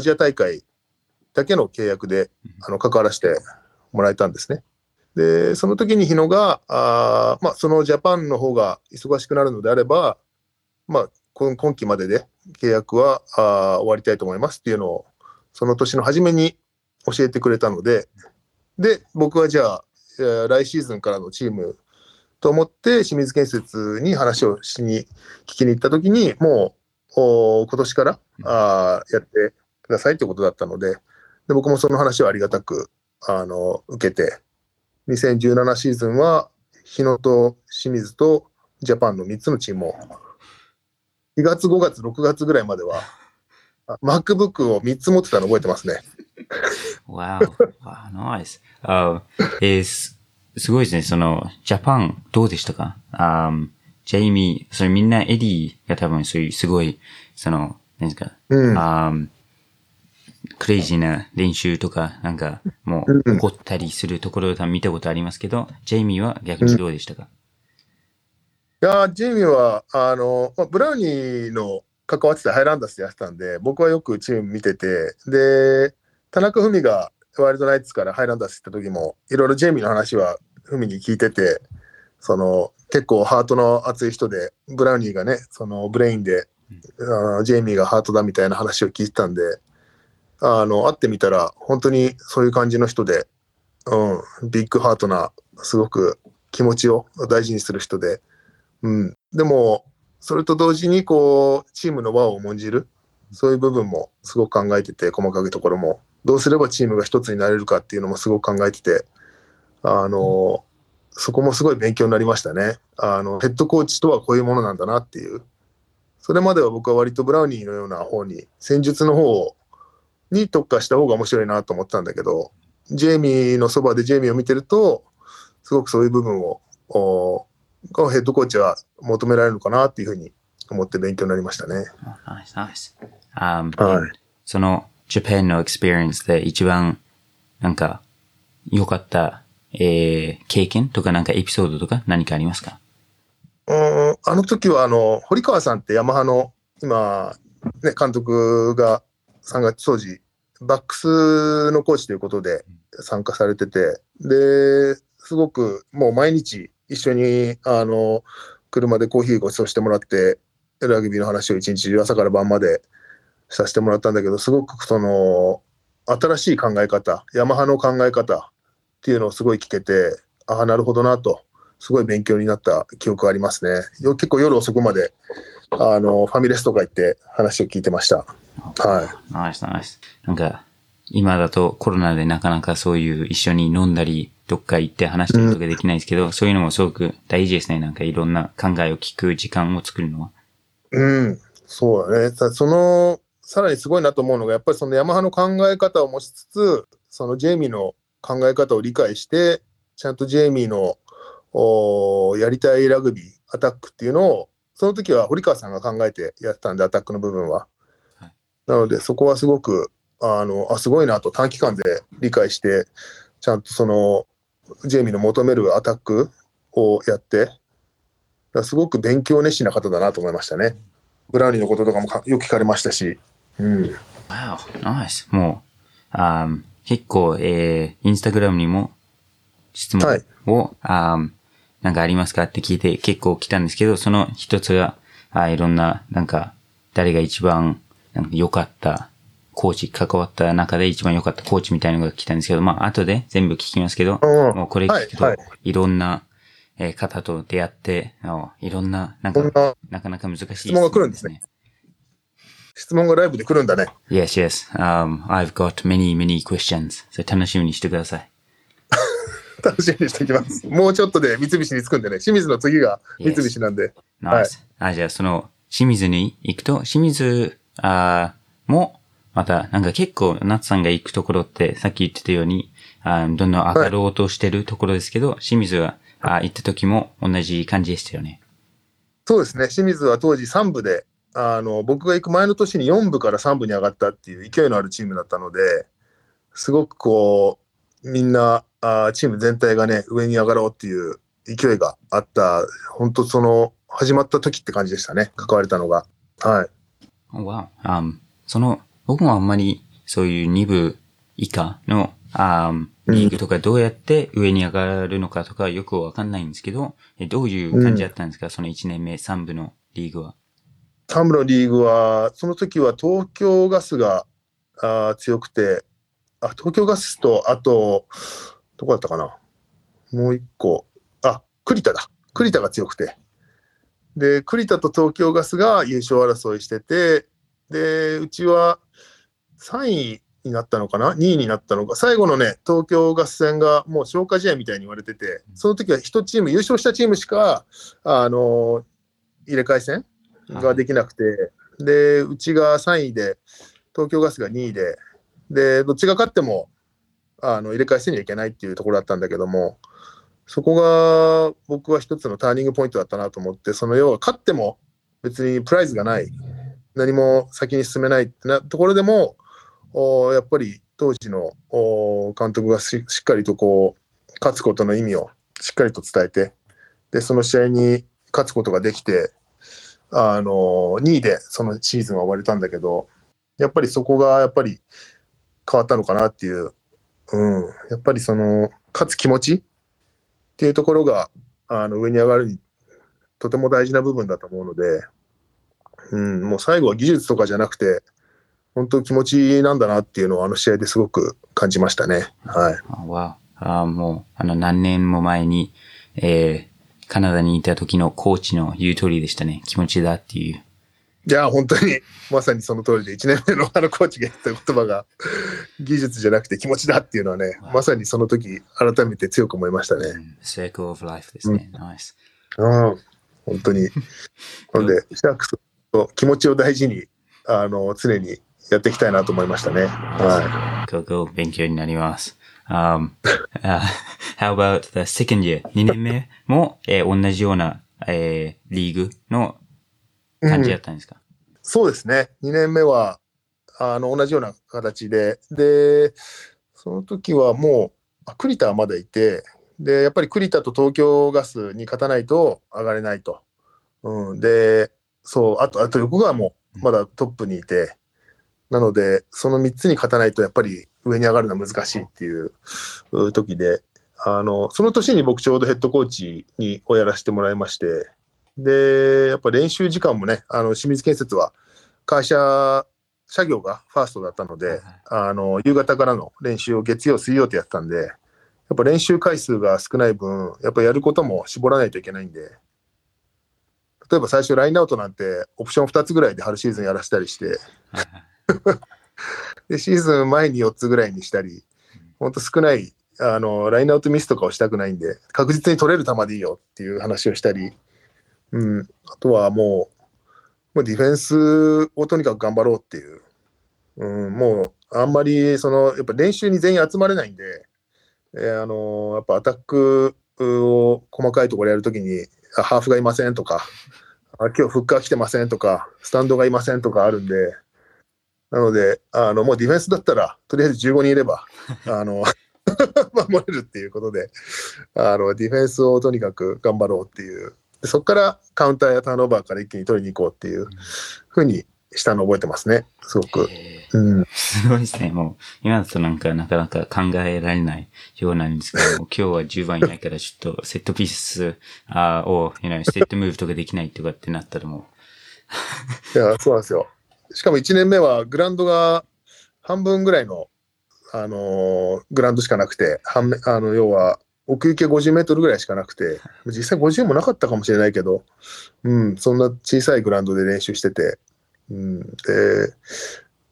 ジア大会だけの契約で関わらせてもらえたんですね。でその時に日野がそのジャパンの方が忙しくなるのであれば、今期までで契約は終わりたいと思いますっていうのをその年の初めに教えてくれたので、で僕はじゃあ来シーズンからのチームと思って清水建設に話を聞きに行った時に、もう今年からやってくださいってことだったの で僕もその話をありがたく受けて、2017シーズンは日野と清水とジャパンの3つのチームを4月5月6月ぐらいまでは MacBook を3つ持ってたの覚えてますね。Wow, wow, nice. すごいですね。その、ジャパンどうでしたか？ジェイミー、それみんなエディが多分そういうすごい、その、何ですか、クレイジーな練習とか、なんかもう怒ったりするところを多分見たことありますけど、ジェイミーは逆にどうでしたか？いや、ジェイミーは、ブラウニーの関わってたハイランダースでやってたんで、僕はよくチーム見てて、で、田中文がワイルドナイツからハイランダース行った時も、いろいろジェイミーの話は文に聞いてて、その、結構ハートの熱い人で、ブラウニーがね、そのブレインで、ジェイミーがハートだみたいな話を聞いてたんで、会ってみたら本当にそういう感じの人で、ビッグハートな、すごく気持ちを大事にする人で、でもそれと同時にこうチームの和を重んじる、そういう部分もすごく考えてて、細かいところもどうすればチームが一つになれるかっていうのもすごく考えてて、そこもすごい勉強になりましたね。ヘッドコーチとはこういうものなんだなっていう。それまでは僕は割とブラウニーのような方に、戦術の方に特化した方が面白いなと思ったんだけど、ジェイミーのそばでジェイミーを見てると、すごくそういう部分をヘッドコーチは求められるのかなっていうふうに思って勉強になりましたね。Nice, nice. そのジャパンのエクスペリエンスで一番なんか良かった、経験とかなんかエピソードとか何かありますか？あの時は堀川さんってヤマハの今、ね、監督が3月当時バックスのコーチということで参加されてて、ですごくもう毎日一緒に車でコーヒーごちそうしてもらって、ラグビーの話を一日中朝から晩までさせてもらったんだけど、すごくその新しい考え方、ヤマハの考え方っていうのをすごい聞けて、ああなるほどなと、すごい勉強になった記憶がありますね。結構夜遅くまでファミレスとか行って話を聞いてました。はい。ナイスナイス。なんか今だとコロナでなかなかそういう一緒に飲んだりどっか行って話したりとかできないですけど、そういうのもすごく大事ですね。なんかいろんな考えを聞く時間を作るのは。そうだね。さらにすごいなと思うのが、やっぱりそのヤマハの考え方を持ちつつ、そのジェイミーの考え方を理解して、ちゃんとジェイミーのやりたいラグビーアタックっていうのを、その時は堀川さんが考えてやってたんで、アタックの部分は、はい、なのでそこはすごくすごいなと、短期間で理解してちゃんとそのジェイミーの求めるアタックをやって、すごく勉強熱心な方だなと思いましたね。ブラウニーのこととかもよく聞かれましたし、Wow, nice. もう結構、インスタグラムにも質問を、なんかありますかって聞いて結構来たんですけど、その一つが、いろんな、なんか、誰が一番良かったコーチ、関わった中で一番良かったコーチみたいなのが来たんですけど、まあ、後で全部聞きますけど、もうこれ聞くと、いろんな方と出会って、いろんな、なんか、なかなか難しいですね。質問が来るんですね。質問がライブで来るんだね。Yes, yes.、I've got many, many questions. それ楽しみにしてください。楽しみにしていきます。もうちょっとで三菱に着くんでね。清水の次が三菱なんで。Yes. はい。じゃあその清水に行くと、清水もまたなんか結構ナツさんが行くところってさっき言ってたようにどんどん上がろうとしてるところですけど、清水は行った時も同じ感じでしたよね。そうですね。清水は当時3部で、僕が行く前の年に4部から3部に上がったっていう勢いのあるチームだったので、すごくこうみんなチーム全体がね、上に上がろうっていう勢いがあった、本当その、始まった時って感じでしたね、関われたのが。はい。わお。僕もあんまり、そういう2部以下の、リーグとかどうやって上に上がるのかとかよくわかんないんですけど、どういう感じだったんですか、その1年目、3部のリーグは。3部のリーグは、その時は東京ガスが強くて、東京ガスと、あと、どこだったかな、もう一個、栗田だ、栗田が強くて、で栗田と東京ガスが優勝争いしてて、でうちは3位になったのかな、2位になったのか、最後のね東京ガス戦がもう消化試合みたいに言われてて、その時は1チーム、優勝したチームしか入れ替え戦ができなくて、でうちが3位で東京ガスが2位で、でどっちが勝っても入れ替えせにはいけないっていうところだったんだけども、そこが僕は一つのターニングポイントだったなと思って、その要は勝っても別にプライズがない、何も先に進めないってなところでも、やっぱり当時の監督がしっかりとこう勝つことの意味をしっかりと伝えて、でその試合に勝つことができて、2位でそのシーズンは終われたんだけど、やっぱりそこがやっぱり変わったのかなっていう、うん、やっぱりその勝つ気持ちっていうところが上に上がるにとても大事な部分だと思うので、うん、もう最後は技術とかじゃなくて本当気持ちなんだなっていうのを試合ですごく感じましたね。はい。もう何年も前に、カナダにいた時のコーチの言う通りでしたね。気持ちだっていう。いや本当にまさにその通りで、1年目のコーチが言った言葉が技術じゃなくて気持ちだっていうのはね、まさにその時改めて強く思いましたね。セークルオブライフですね。ナイス。うん、本当に。なのでシャークスと気持ちを大事に常にやっていきたいなと思いましたね。はい。勉強になります。How about the second year? 2年目も、同じような、リーグの感じだったんですか？うん、そうですね。2年目は同じような形で、でその時はもう栗田はまだいて、でやっぱり栗田と東京ガスに勝たないと上がれないと、うん、でそうあと横川もまだトップにいて、なのでその3つに勝たないとやっぱり上に上がるのは難しいっていう時で、その年に僕ちょうどヘッドコーチをやらせてもらいまして、でやっぱ練習時間もね、清水建設は会社社業がファーストだったので、夕方からの練習を月曜水曜ってやってたんで、やっぱ練習回数が少ない分やっぱやることも絞らないといけないんで、例えば最初ラインアウトなんてオプション2つぐらいで春シーズンやらせたりしてでシーズン前に4つぐらいにしたり、ほんと少ないラインアウトミスとかをしたくないんで、確実に取れる球でいいよっていう話をしたり、うん、あとはもうディフェンスをとにかく頑張ろうっていう、うん、もうあんまりやっぱ練習に全員集まれないんで、やっぱアタックを細かいところやるときにハーフがいませんとか、今日フッカー来てませんとか、スタンドがいませんとかあるんで、なのでもうディフェンスだったらとりあえず15人いれば守れるっていうことで、ディフェンスをとにかく頑張ろうっていう、そこからカウンターやターンオーバーから一気に取りに行こうっていう風にしたのを覚えてますね。すごく、うん、すごいですね。もう今だとなかなか考えられないようなんですけども、今日は10番いないからちょっとセットピースをセットムーブとかできないとかってなったらもういやそうなんですよ。しかも1年目はグラウンドが半分ぐらいの、グラウンドしかなくて、要は奥行き50メートルぐらいしかなくて、実際50もなかったかもしれないけど、うん、そんな小さいグラウンドで練習してて、うん、で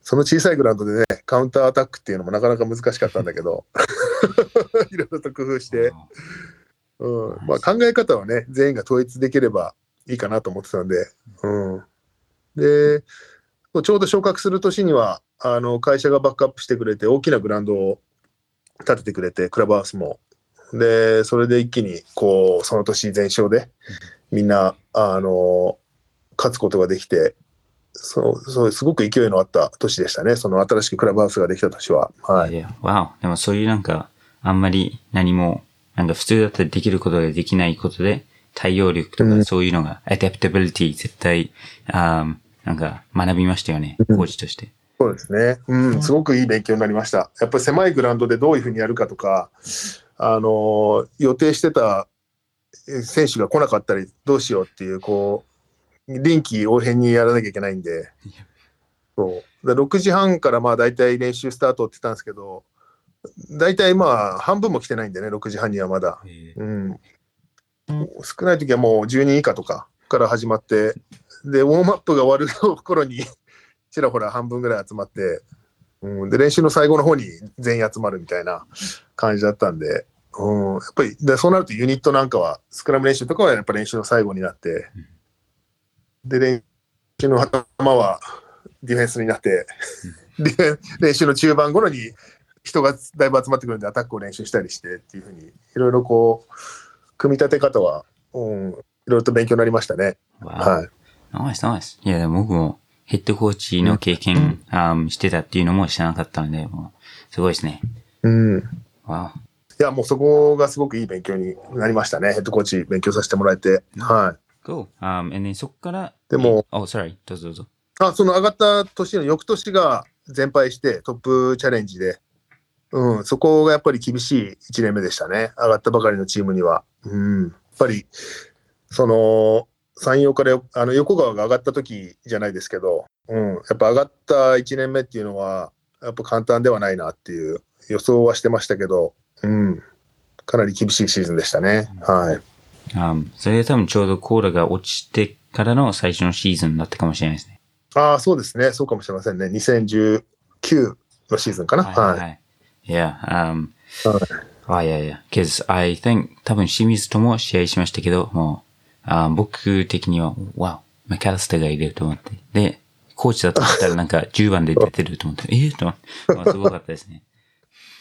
その小さいグラウンドでね、カウンターアタックっていうのもなかなか難しかったんだけどいろいろと工夫して、うんまあ、考え方はね全員が統一できればいいかなと思ってたんで、うん、でちょうど昇格する年には会社がバックアップしてくれて、大きなグラウンドを建ててくれて、クラブハウスもで、それで一気にこうその年全勝でみんな勝つことができて、そうすごく勢いのあった年でしたね。その新しくクラブハウスができた年は。はい。わお。でもそういうあんまり何も普通だったらできることができないことで、対応力とかそういうのが、アダプタビリティ絶対学びましたよね、コーチとして。そうですね、うん、すごくいい勉強になりました。やっぱり狭いグラウンドでどういうふうにやるかとか、予定してた選手が来なかったりどうしようっていう、こう臨機応変にやらなきゃいけないんで、そうだ6時半からまあ大体練習スタートって言ったんですけど、大体まあ半分も来てないんでね、6時半にはまだ、うん、少ない時はもう10人以下とかから始まって、でウォームアップが終わる頃にちらほら半分ぐらい集まって、うん、で練習の最後の方に全員集まるみたいな感じだったんで、うん、やっぱりでそうなるとユニットなんかはスクラム練習とかはやっぱ練習の最後になって、で練習の頭はディフェンスになって、で練習の中盤頃に人がだいぶ集まってくるんでアタックを練習したりしてっていう風にいろいろこう組み立て方は、いろいろと勉強になりましたね。はい。ナイスナイス。いやでも僕もヘッドコーチの経験、してたっていうのも知らなかったので、もうすごいですね。うん。わあ。いやもうそこがすごくいい勉強になりましたね。ヘッドコーチ勉強させてもらえて、はい。Cool. And then そっからでも、oh sorry どうぞどうぞ。あ、その上がった年の翌年が全敗してトップチャレンジで、うん、そこがやっぱり厳しい1年目でしたね。上がったばかりのチームには、うん、やっぱりその山陽から横川が上がった時じゃないですけど、うん、やっぱ上がった1年目っていうのはやっぱ簡単ではないなっていう予想はしてましたけど、うん、かなり厳しいシーズンでしたね。はい。それ多分ちょうどコーラが落ちてからの最初のシーズンだったかもしれないですね。ああ、そうですね。そうかもしれませんね。2019のシーズンかな。はい。はい。Yeah. Oh, yeah, yeah. Because I think 多分清水とも試合しましたけど、もう、僕的には、wow、マカルスターがいると思って。で、コーチだとしたらなんか10番で出てると思って、すごかったですね。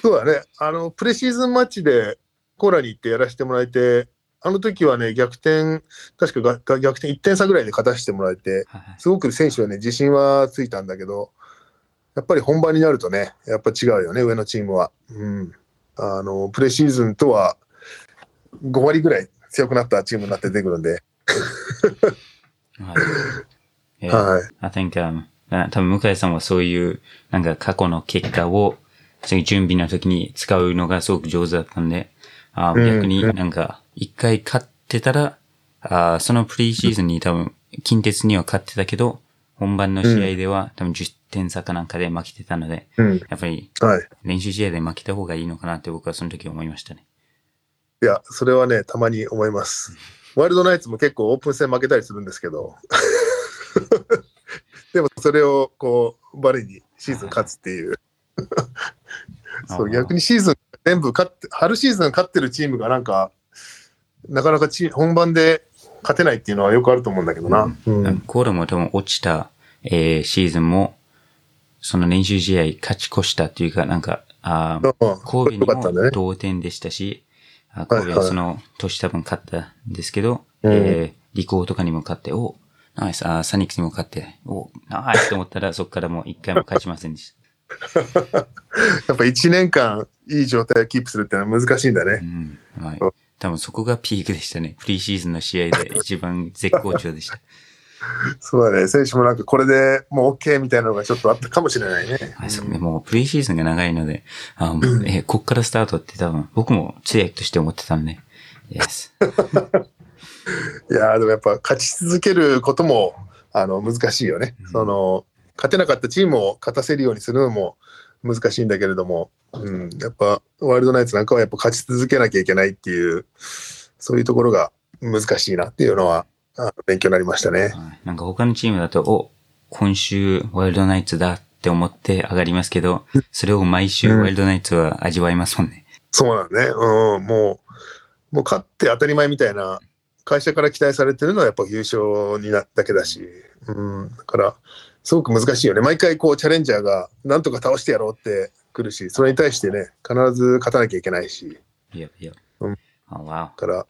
そうだね、プレシーズンマッチでコーラに行ってやらせてもらえて、あの時はね、逆転、確か逆転1点差ぐらいで勝たせてもらえて、はい、すごく選手はね、自信はついたんだけど、やっぱり本番になるとね、やっぱ違うよね、上のチームは。うん、プレシーズンとは5割ぐらい強くなったチームになって出てくるんで。はい。はい。I think、多分向井さんはそういう、なんか過去の結果を、準備の時に使うのがすごく上手だったんで、逆になんか一回勝ってたら、そのプレシーズンに多分近鉄には勝ってたけど、本番の試合では多分10点差かなんかで負けてたので、やっぱり練習試合で負けた方がいいのかなって僕はその時思いましたね。いや、それはね、たまに思います。ワイルドナイツも結構オープン戦負けたりするんですけど、でもそれをこうバレにシーズン勝つっていう。そう逆にシーズン全部勝って春シーズン勝ってるチームがなかなか本番で勝てないっていうのはよくあると思うんだけどな、うん、コールも多分落ちた、シーズンもその練習試合勝ち越したっていうか神戸にも同点でしたし、ね、神戸はその年多分勝ったんですけど、リコーとかにも勝ってナイスサニックスにも勝ってナイスと思ったらそこからもう一回も勝ちませんでした。やっぱ1年間いい状態をキープするってのは難しいんだね、はい、多分そこがピークでしたね。プリシーズンの試合で一番絶好調でした。そうだね、選手もこれでもう OK みたいなのがちょっとあったかもしれないね、はい、そうね。もうプリシーズンが長いのでこっからスタートって多分僕も通訳として思ってたんで、yes. いやーでもやっぱ勝ち続けることも難しいよね、その勝てなかったチームを勝たせるようにするのも難しいんだけれども、やっぱワイルドナイツなんかはやっぱ勝ち続けなきゃいけないっていう、そういうところが難しいなっていうのは勉強になりましたね。なんか他のチームだと、今週ワイルドナイツだって思って上がりますけど、それを毎週ワイルドナイツは味わいますもんね。そうなんね、もう勝って当たり前みたいな、会社から期待されてるのはやっぱ優勝になっただけだし、だからすごく難しいよね。毎回チャレンジャーがなんとか倒してやろうってくるし、それに対してね、必ず勝たなきゃいけないし。いや。だから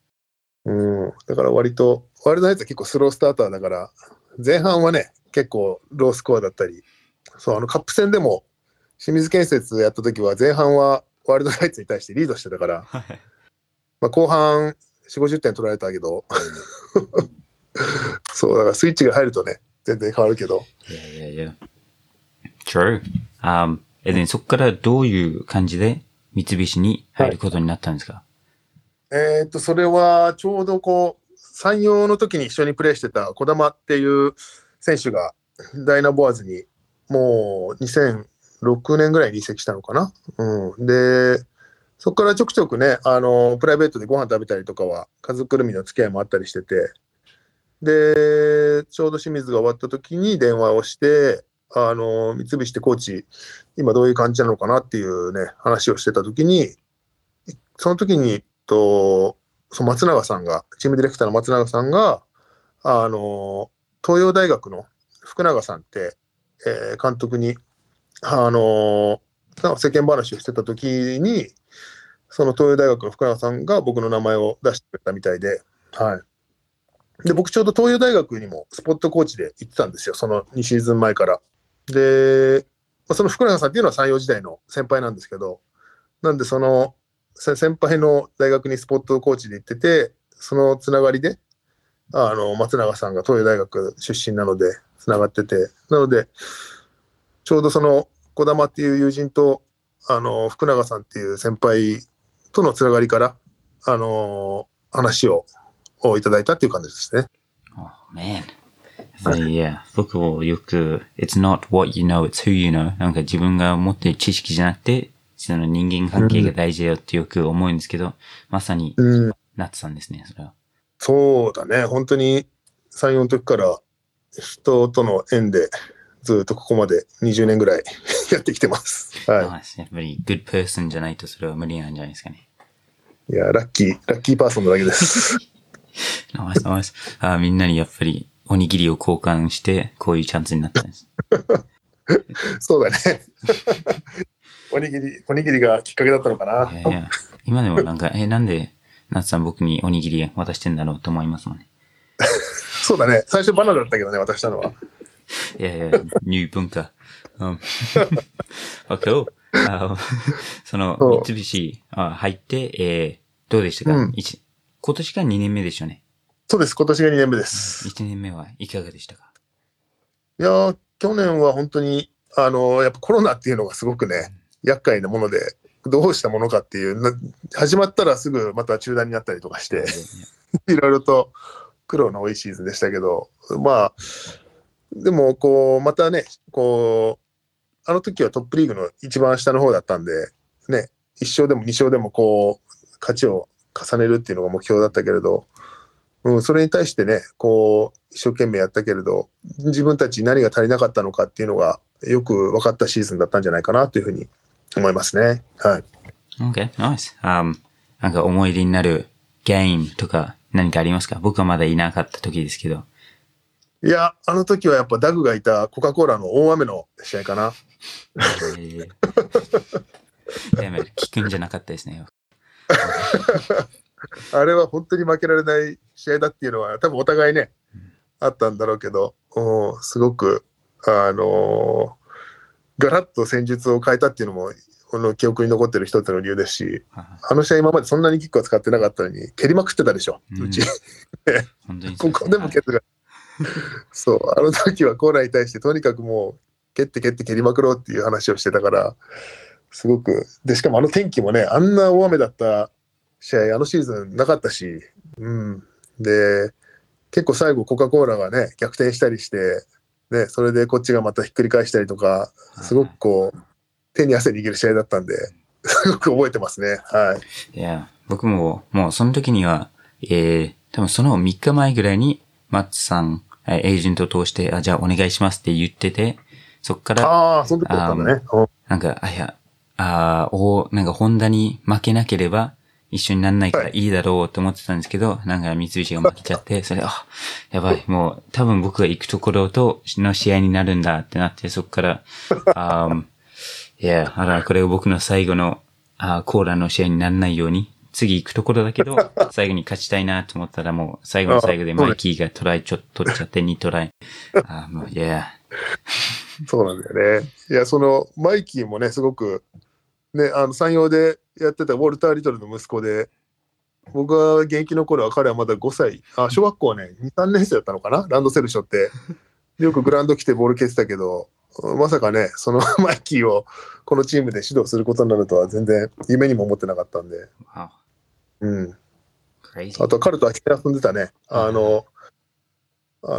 割と、ワイルドナイツは結構スロースターターだから、前半はね、結構ロースコアだったり、そう、カップ戦でも、清水建設やった時は、前半はワイルドナイツに対してリードしてたから、後半、4、50点取られたけど、そう、だからスイッチが入るとね、全然変わるけど。True. And then そこからどういう感じで三菱に入ることになったんですか？それはちょうど山陽の時に一緒にプレーしてた児玉っていう選手がダイナボアーズにもう2006年ぐらいに移籍したのかな。で、そこからちょくちょくね、プライベートでご飯食べたりとかは家族ぐるみの付き合いもあったりしてて、でちょうど清水が終わった時に電話をして三菱ってコーチ今どういう感じなのかなっていうね話をしてた時に、その時に松永さんがチームディレクターの松永さんが東洋大学の福永さんって、監督に世間話をしてた時に、その東洋大学の福永さんが僕の名前を出してくれたみたいで、はい。で、僕ちょうど東洋大学にもスポットコーチで行ってたんですよ、その2シーズン前から。で、その福永さんっていうのは山陽時代の先輩なんですけど、なんでその先輩の大学にスポットコーチで行ってて、そのつながりで、松永さんが東洋大学出身なので、つながってて、なので、ちょうどその児玉っていう友人と、福永さんっていう先輩とのつながりから、話をいただいたっていう感じですね。Oh, man. Yeah. 僕もよく、it's not what you know, it's who you know. なんか自分が持っている知識じゃなくて、その人間関係が大事だよってよく思うんですけど、まさになってたんですね、それは。そうだね。本当に3、4の時から人との縁でずっとここまで20年ぐらいやってきてます。はい。やっぱりグッドパーソンじゃないとそれは無理なんじゃないですかね。いや、ラッキーパーソンだけです。みんなにやっぱりおにぎりを交換してこういうチャンスになったんです。そうだね。おにぎりがきっかけだったのかな。いや今でもなんかなんでナツさん僕におにぎり渡してんだろうと思いますもんね。そうだね。最初バナナだったけどね、渡したのは。いやニュー文化。OK その三菱入って、どうでしたか、うん、今年が2年目でしょうね。そうです。今年が2年目です。1年目はいかがでしたか？いやー、去年は本当にやっぱコロナっていうのがすごくね、厄介なもので、どうしたものかっていう、始まったらすぐまた中断になったりとかして、いろいろと苦労の多いシーズンでしたけど、まあ、でもこう、またね、こう、あの時はトップリーグの一番下の方だったんで、ね、1勝でも2勝でもこう、勝ちを重ねるっていうのが目標だったけれど、うん、それに対してね、こう、一生懸命やったけれど、自分たちに何が足りなかったのかっていうのが、よく分かったシーズンだったんじゃないかなというふうに思いますね。はい。Okay, nice. なんか思い出になるゲームとか何かありますか？僕はまだいなかった時ですけど。いや、あの時はやっぱダグがいたコカ・コーラの大雨の試合かな。聞くんじゃなかったですね。あれは本当に負けられない試合だっていうのは多分お互いね、あったんだろうけど、すごくガラッと戦術を変えたっていうのもこの記憶に残ってる一つの理由ですし、あの試合今までそんなにキックは使ってなかったのに蹴りまくってたでしょ、うち。ここでも蹴ってた。そう、あの時はコーラに対してとにかくもう蹴って蹴りまくろうっていう話をしてたから、すごく、でしかもあの天気もね、あんな大雨だった試合あのシーズンなかったし、うん、で結構最後コカ・コーラがね逆転したりして。ね、それでこっちがまたひっくり返したりとか、すごくこう、手に汗握る試合だったんで、すごく覚えてますね。はい。いや、僕も、もうその時には、多分その3日前ぐらいに、マッツさん、エージェントを通して、じゃあお願いしますって言ってて、そっから、その時だったんだね。なんか、なんかホンダに負けなければ、一緒になんないからいいだろうと思ってたんですけど、なんか三菱が負けちゃって、それ、やばい、もう多分僕が行くところとの試合になるんだってなって、そこから、これが僕の最後のコーラの試合にならないように、次行くところだけど、最後に勝ちたいなと思ったらもう、最後の最後でマイキーがトライ取っちゃって2トライ。もう、そうなんだよね。いや、その、マイキーもね、すごく、ね、山陽でやってたウォルター・リトルの息子で、僕が現役の頃は彼はまだ5歳、小学校はね、2、3年生だったのかな、ランドセルしょって。よくグラウンド来てボール蹴ってたけど、まさかね、そのマイキーをこのチームで指導することになるとは全然夢にも思ってなかったんで。うん。あと、彼と秋田遊んでたね、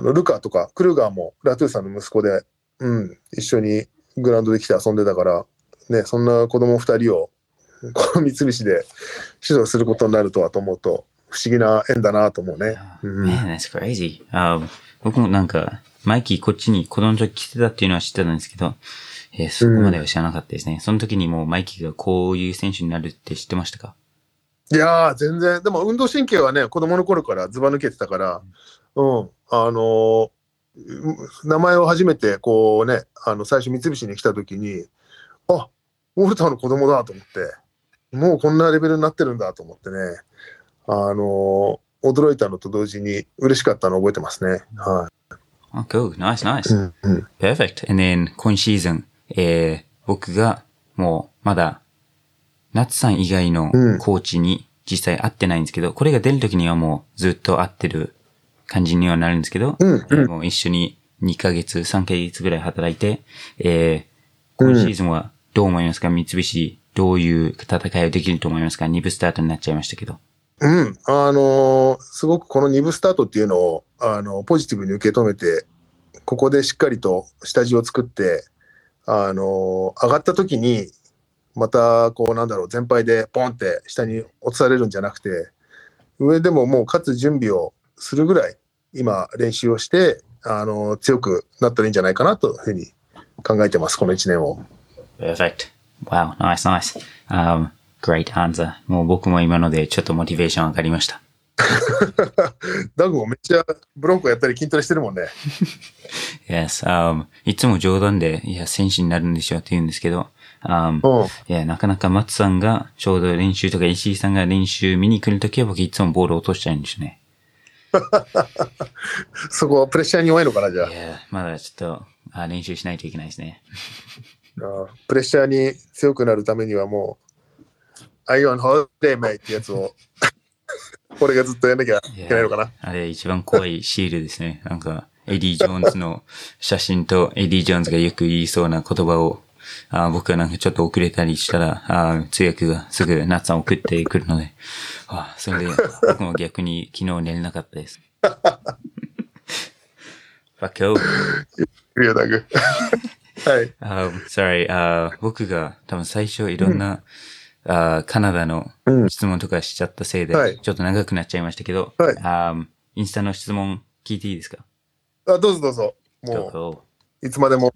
ルカとかクルーガーもラトゥーさんの息子で、うん、一緒にグラウンドで来て遊んでたから、ね、そんな子供2人をこの三菱で指導することになるとはと思うと、不思議な縁だなと思うね。Man, that's crazy. 僕もなんか、マイキーこっちに子供の時来てたっていうのは知ってたんですけど、そこまでは知らなかったですね。その時にもうマイキーがこういう選手になるって知ってましたか？いやー、全然。でも運動神経はね、子供の頃からずば抜けてたから、名前を初めてこうね、最初三菱に来た時に、あ、ウォルターの子供だと思って、もうこんなレベルになってるんだと思ってね、驚いたのと同時に嬉しかったのを覚えてますね。はい。Oh, cool. Nice, nice. Perfect. And then, 今シーズン、僕がもうまだ、ナツさん以外のコーチに実際会ってないんですけど、これが出るときにはもうずっと会ってる感じにはなるんですけど、もう一緒に2ヶ月、3ヶ月ぐらい働いて、今シーズンはどう思いますか？三菱、どういう戦いをできると思いますか？2部スタートになっちゃいましたけど。うん、すごくこの2部スタートっていうのを、ポジティブに受け止めて、ここでしっかりと下地を作って、上がった時に、また、こう、なんだろう、全敗でポンって下に落とされるんじゃなくて、上でももう勝つ準備をするぐらい、今、練習をして、強くなったらいいんじゃないかなというふうに考えてます、この1年を。Perfect. Wow, nice, nice.Great answer. もう僕も今のでちょっとモチベーション上がりました。ダグもめっちゃブロンコやったり筋トレしてるもんね。Yes.、いつも冗談で、いや、選手になるんでしょって言うんですけど、いや、なかなか松さんがちょうど練習とか石井さんが練習見に来るときは僕いつもボールを落としちゃうんですよね。そこはプレッシャーに弱いのかな、じゃあ。いや、まだちょっと練習しないといけないですね。プレッシャーに強くなるためにはもう、I on holiday, mate ってやつを俺がずっとやんなきゃいけないのかな。あれ一番怖いシールですね。なんかエディ・ジョーンズの写真とエディ・ジョーンズがよく言いそうな言葉を僕はなんかちょっと遅れたりしたら通訳がすぐナッツさん送ってくるので、それで僕も逆に昨日寝れなかったです。Fuck you. いやだぐ。はい。Sorry. 僕が多分最初いろんなカナダの質問とかしちゃったせいで、はい、ちょっと長くなっちゃいましたけど、はい、インスタの質問聞いていいですか？あ、どうぞどうぞ。もういつまでも。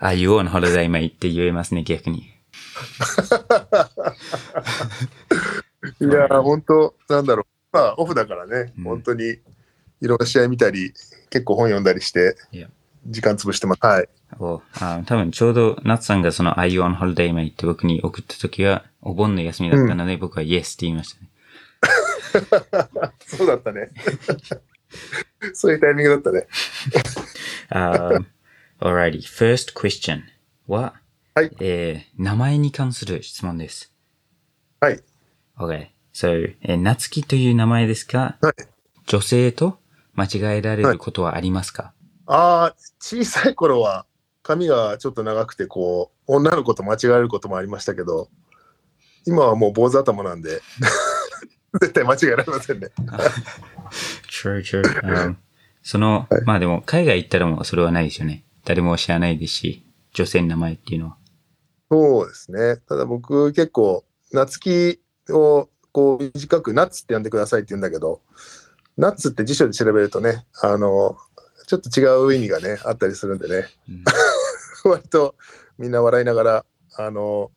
Are you on holiday, mate? って言えますね、逆に。いやー、本当なんだろう。まあオフだからね、本当にいろんな試合見たり、結構本読んだりして。時間潰してます。はい。多分ちょうどナツさんがその Are you on holiday, mate? って僕に送った時はお盆の休みだったので、僕は Yes って言いましたね。そうだったね。そういうタイミングだったね。Alrighty, first question は、はい、名前に関する質問です。はい。Okay, so ナツキという名前ですか、はい、女性と間違えられることはありますか？はい、小さい頃は髪がちょっと長くてこう女の子と間違えることもありましたけど、今はもう坊主頭なんで絶対間違えられませんね。True, true. その、はい、まあでも海外行ったらもうそれはないですよね。誰も知らないですし、女性の名前っていうのは。そうですね。ただ僕結構夏希をこう短くナッツって呼んでくださいって言うんだけど、ナッツって辞書で調べるとね、ちょっと違う意味がねあったりするんでね、割とみんな笑いながら覚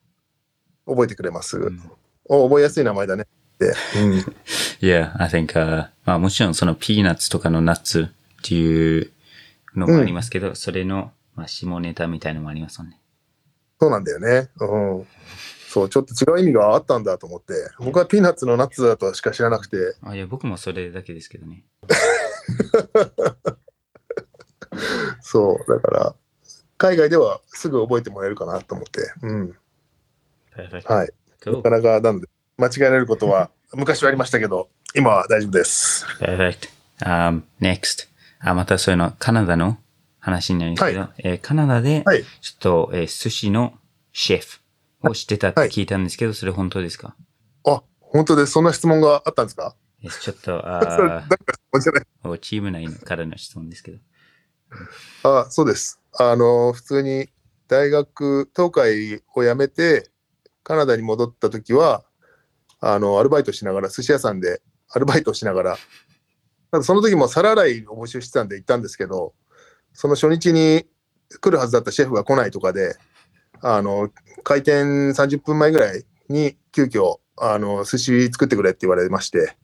えてくれます、覚えやすい名前だねって。Yeah, I think、まあもちろんそのピーナッツとかのナッツっていうのもありますけど、それの、まあ、下ネタみたいのもありますよね。そうなんだよね。うん。そうちょっと違う意味があったんだと思って、僕はピーナッツのナッツだとしか知らなくて。いや僕もそれだけですけどね。そうだから海外ではすぐ覚えてもらえるかなと思って、はい、なかなかなんで間違えられることは昔はありましたけど、今は大丈夫です。Perfect. Next. またそういうのカナダの話になるんですけど、はい、カナダでちょっと、寿司のシェフをしてたって聞いたんですけど、それ本当ですか？あ、本当です。そんな質問があったんですか？ちょっとチーム内からの質問ですけど。そうです。普通に大学東海を辞めてカナダに戻った時はアルバイトしながら寿司屋さんでアルバイトしながら、ただその時も皿洗いを募集してたんで行ったんですけど、その初日に来るはずだったシェフが来ないとかで、開店30分前ぐらいに急遽寿司作ってくれって言われまして、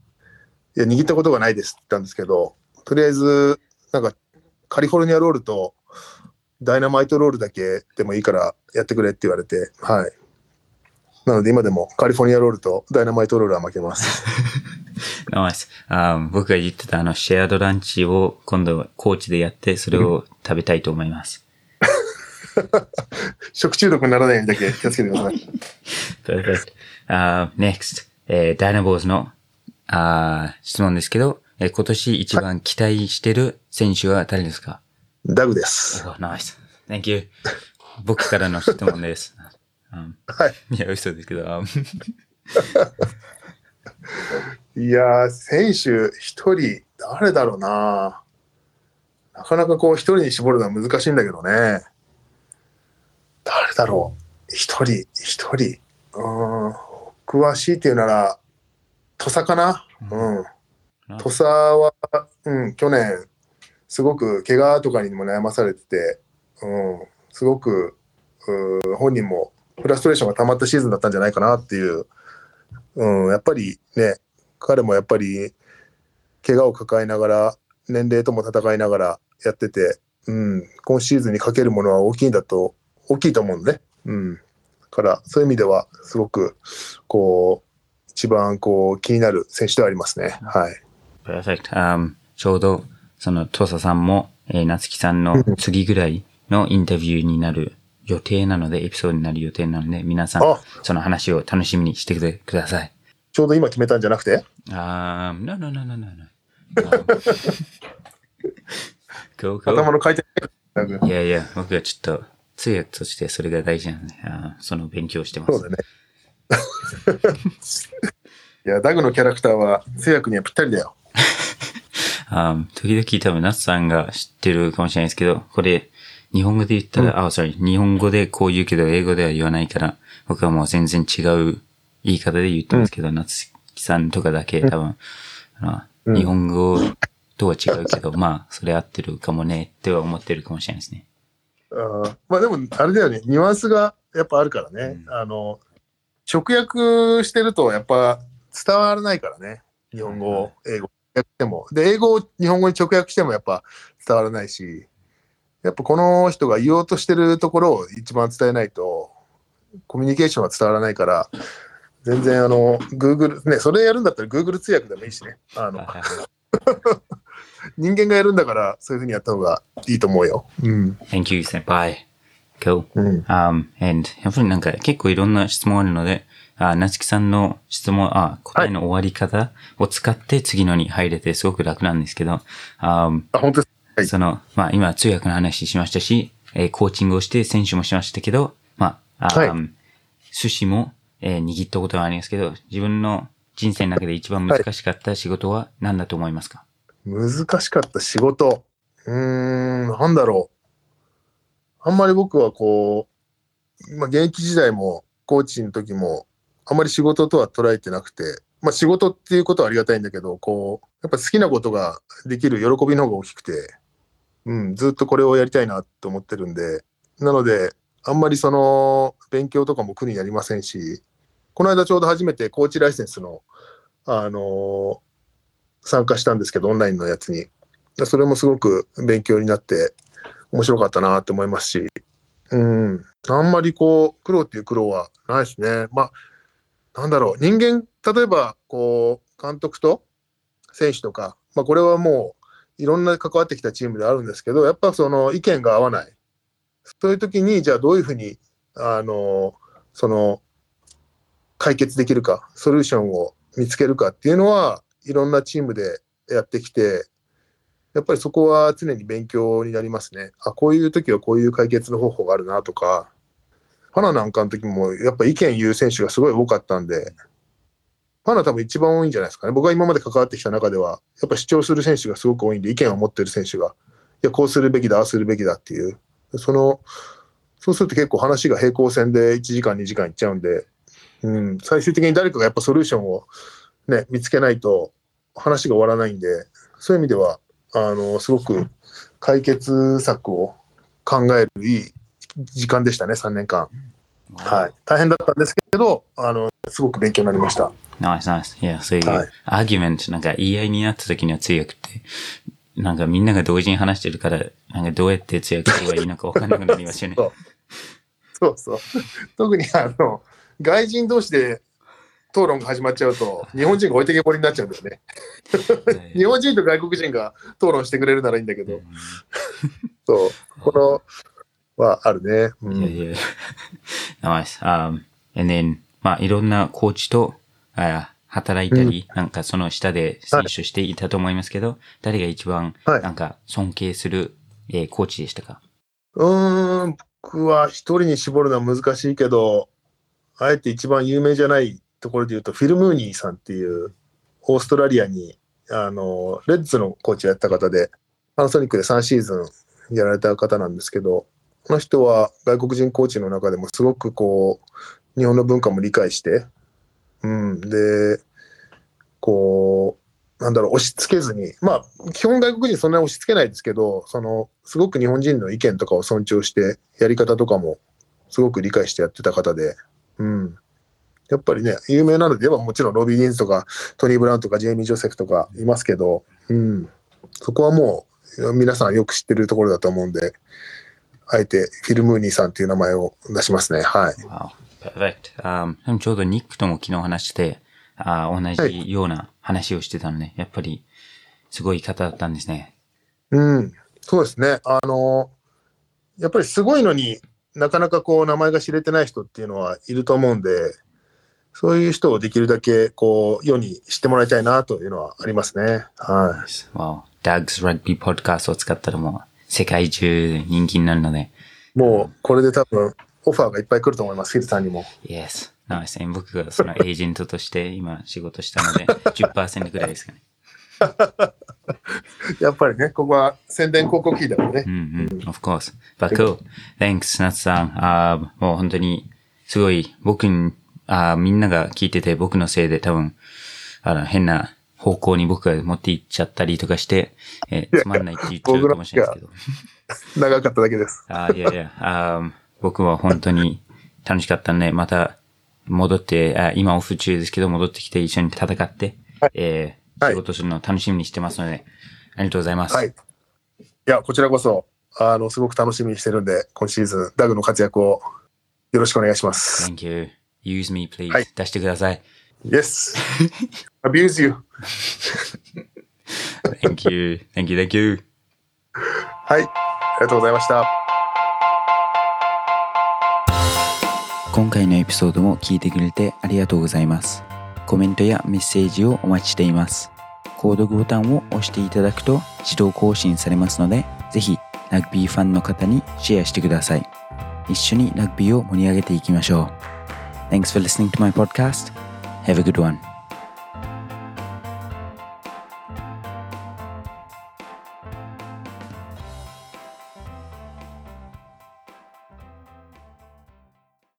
いや握ったことがないですって言ったんですけど、とりあえずなんかカリフォルニアロールとダイナマイトロールだけでもいいからやってくれって言われて、はい、なので今でもカリフォルニアロールとダイナマイトロールは負けますナイス。僕が言ってたシェアドランチを今度高知でやってそれを食べたいと思います食中毒にならないようにだけ気をつけてくださいPerfect. Next、ダイナボーズの質問ですけど、今年一番期待してる選手は誰ですか？ダグです。ナイス。Thank you. 僕からの質問です。はい。いや、嘘ですけど。いや、選手一人、誰だろうな。なかなかこう一人に絞るのは難しいんだけどね。誰だろう。一人。僕は強いて言うなら、土佐かな。うん。土佐は、うん、去年、すごく怪我とかにも悩まされてて、うん、すごく本人もフラストレーションが溜まったシーズンだったんじゃないかなっていう、うん、やっぱりね、彼もやっぱり怪我を抱えながら年齢とも戦いながらやってて、うん、今シーズンにかけるものは大きいと思うんでね、うん、からそういう意味ではすごくこう一番こう気になる選手ではありますね。はい。Perfect. ちょうどその土佐さんも、夏木さんの次ぐらいのインタビューになる予定なので、エピソードになる予定なので、皆さんその話を楽しみにしてください。ちょうど今決めたんじゃなくて？No. Go, go. 頭の回転。いやいや、僕はちょっと通訳としてそれが大事なんで、その勉強してます。そうだね。いや、ダグのキャラクターは通訳にはぴったりだよ。時々多分ナツさんが知ってるかもしれないですけど、これ日本語で言ったら、日本語でこう言うけど英語では言わないから、僕はもう全然違う言い方で言ってますけど、ナツキさんとかだけ多分、日本語とは違うけど、まあそれ合ってるかもねっては思ってるかもしれないですね。まあでもあれだよね、ニュアンスがやっぱあるからね。直訳してるとやっぱ伝わらないからね、日本語、英語。でもで英語を日本語に直訳してもやっぱ伝わらないし、やっぱこの人が言おうとしてるところを一番伝えないとコミュニケーションは伝わらないから、全然Google ね、それやるんだったら Google 通訳でもいいしね、人間がやるんだからそういう風にやった方がいいと思うよ。うん、Thank you 先輩。Cool. And やっぱりなんか結構いろんな質問あるので。なつきさんの質問、答えの終わり方を使って次のに入れてすごく楽なんですけど、本当です。はい、まあ今通訳の話しましたし、コーチングをして選手もしましたけど、まあ、寿司も、握ったことはありますけど、自分の人生の中で一番難しかった仕事は何だと思いますか？難しかった仕事。なんだろう。あんまり僕はこう、まあ現役時代もコーチの時も、あまり仕事とは捉えてなくて、まあ仕事っていうことはありがたいんだけど、こう、やっぱ好きなことができる喜びの方が大きくて、うん、ずっとこれをやりたいなと思ってるんで、なので、あんまり勉強とかも苦になりませんし、この間ちょうど初めてコーチライセンスの、参加したんですけど、オンラインのやつに。それもすごく勉強になって、面白かったなと思いますし、うん、あんまりこう、苦労っていう苦労はないですね。まあなんだろう、人間、例えばこう監督と選手とか、まあ、これはもういろんな関わってきたチームであるんですけど、やっぱ意見が合わない、そういう時にじゃあどういうふうに解決できるか、ソリューションを見つけるかっていうのはいろんなチームでやってきて、やっぱりそこは常に勉強になりますね。こういう時はこういう解決の方法があるなとか。ファナなんかの時もやっぱ意見言う選手がすごい多かったんで、ファナ多分一番多いんじゃないですかね。僕が今まで関わってきた中では、やっぱ主張する選手がすごく多いんで、意見を持ってる選手が、いや、こうするべきだ、ああするべきだっていう。そうすると結構話が平行線で1時間、2時間いっちゃうんで、うん、最終的に誰かがやっぱソリューションをね、見つけないと話が終わらないんで、そういう意味では、すごく解決策を考えるいい時間でしたね、3年間。はい。大変だったんですけど、すごく勉強になりました。ナイスナイス。いや、そういう、アーギュメント、なんか言い合いになった時の通訳って、なんかみんなが同時に話してるから、なんかどうやって通訳すればいいのか分かんなくなりますよね。そうそう。特に外人同士で討論が始まっちゃうと、日本人が置いてけぼりになっちゃうんだよね。日本人と外国人が討論してくれるならいいんだけど。そう。この、はあるね。うん、yeah, yeah. Nice.、And then、まあいろんなコーチと、働いたり、なんかその下で選手していたと思いますけど、はい、誰が一番なんか尊敬する、コーチでしたか？僕は一人に絞るのは難しいけど、あえて一番有名じゃないところで言うと、フィル・ムーニーさんっていう、オーストラリアに、レッズのコーチをやった方で、パナソニックで3シーズンやられた方なんですけど、この人は外国人コーチの中でもすごくこう、日本の文化も理解して、うん、でこうなんだろう押し付けずに、まあ基本外国人そんなに押し付けないですけど、すごく日本人の意見とかを尊重してやり方とかもすごく理解してやってた方で、うん、やっぱりね有名なので言えばもちろんロビー・ディーンズとかトニー・ブラウンとかジェイミー・ジョセフとかいますけど、うん、そこはもう皆さんよく知ってるところだと思うんで、あえてフィル・ムーニーさんっていう名前を出しますね。はい。Wow.Perfect. ちょうどニックとも昨日話して、同じような話をしてたので、はい、やっぱりすごい方だったんですね。うん、そうですね。やっぱりすごいのになかなかこう名前が知れてない人っていうのはいると思うんで、そういう人をできるだけこう世に知ってもらいたいなというのはありますね。はい。Wow. Doug's Rugby Podcast を使ったらもう世界中人気になるので、もうこれで多分。オファーがいっぱい来ると思います、フィルさんにも。Yes. なので、僕がそのエージェントとして今仕事したので、10% ぐらいですかね。やっぱりね、ここは宣伝広告費だもんね。うんうん、of course. But cool. Thanks, 夏さん。もう本当に、すごい、僕に、みんなが聞いてて、僕のせいで多分、変な方向に僕が持っていっちゃったりとかして、つまんないって言っちゃうかもしれないですけど。長かっただけです。いやいや。僕は本当に楽しかったので、また戻って、今オフ中ですけど、戻ってきて一緒に戦って、はい、仕事するのを楽しみにしてますので、ありがとうございます。はい。いや、こちらこそ、すごく楽しみにしてるんで、今シーズン、ダグの活躍をよろしくお願いします。Thank you. Use me, please.、はい、出してください。Yes. Abuse you. Thank you. Thank you, thank you. はい。ありがとうございました。今回のエピソードも聞いてくれてありがとうございます。コメントやメッセージをお待ちしています。購読ボタンを押していただくと自動更新されますので、ぜひラグビーファンの方にシェアしてください。一緒にラグビーを盛り上げていきましょう。Thanks for listening to my podcast. Have a good one.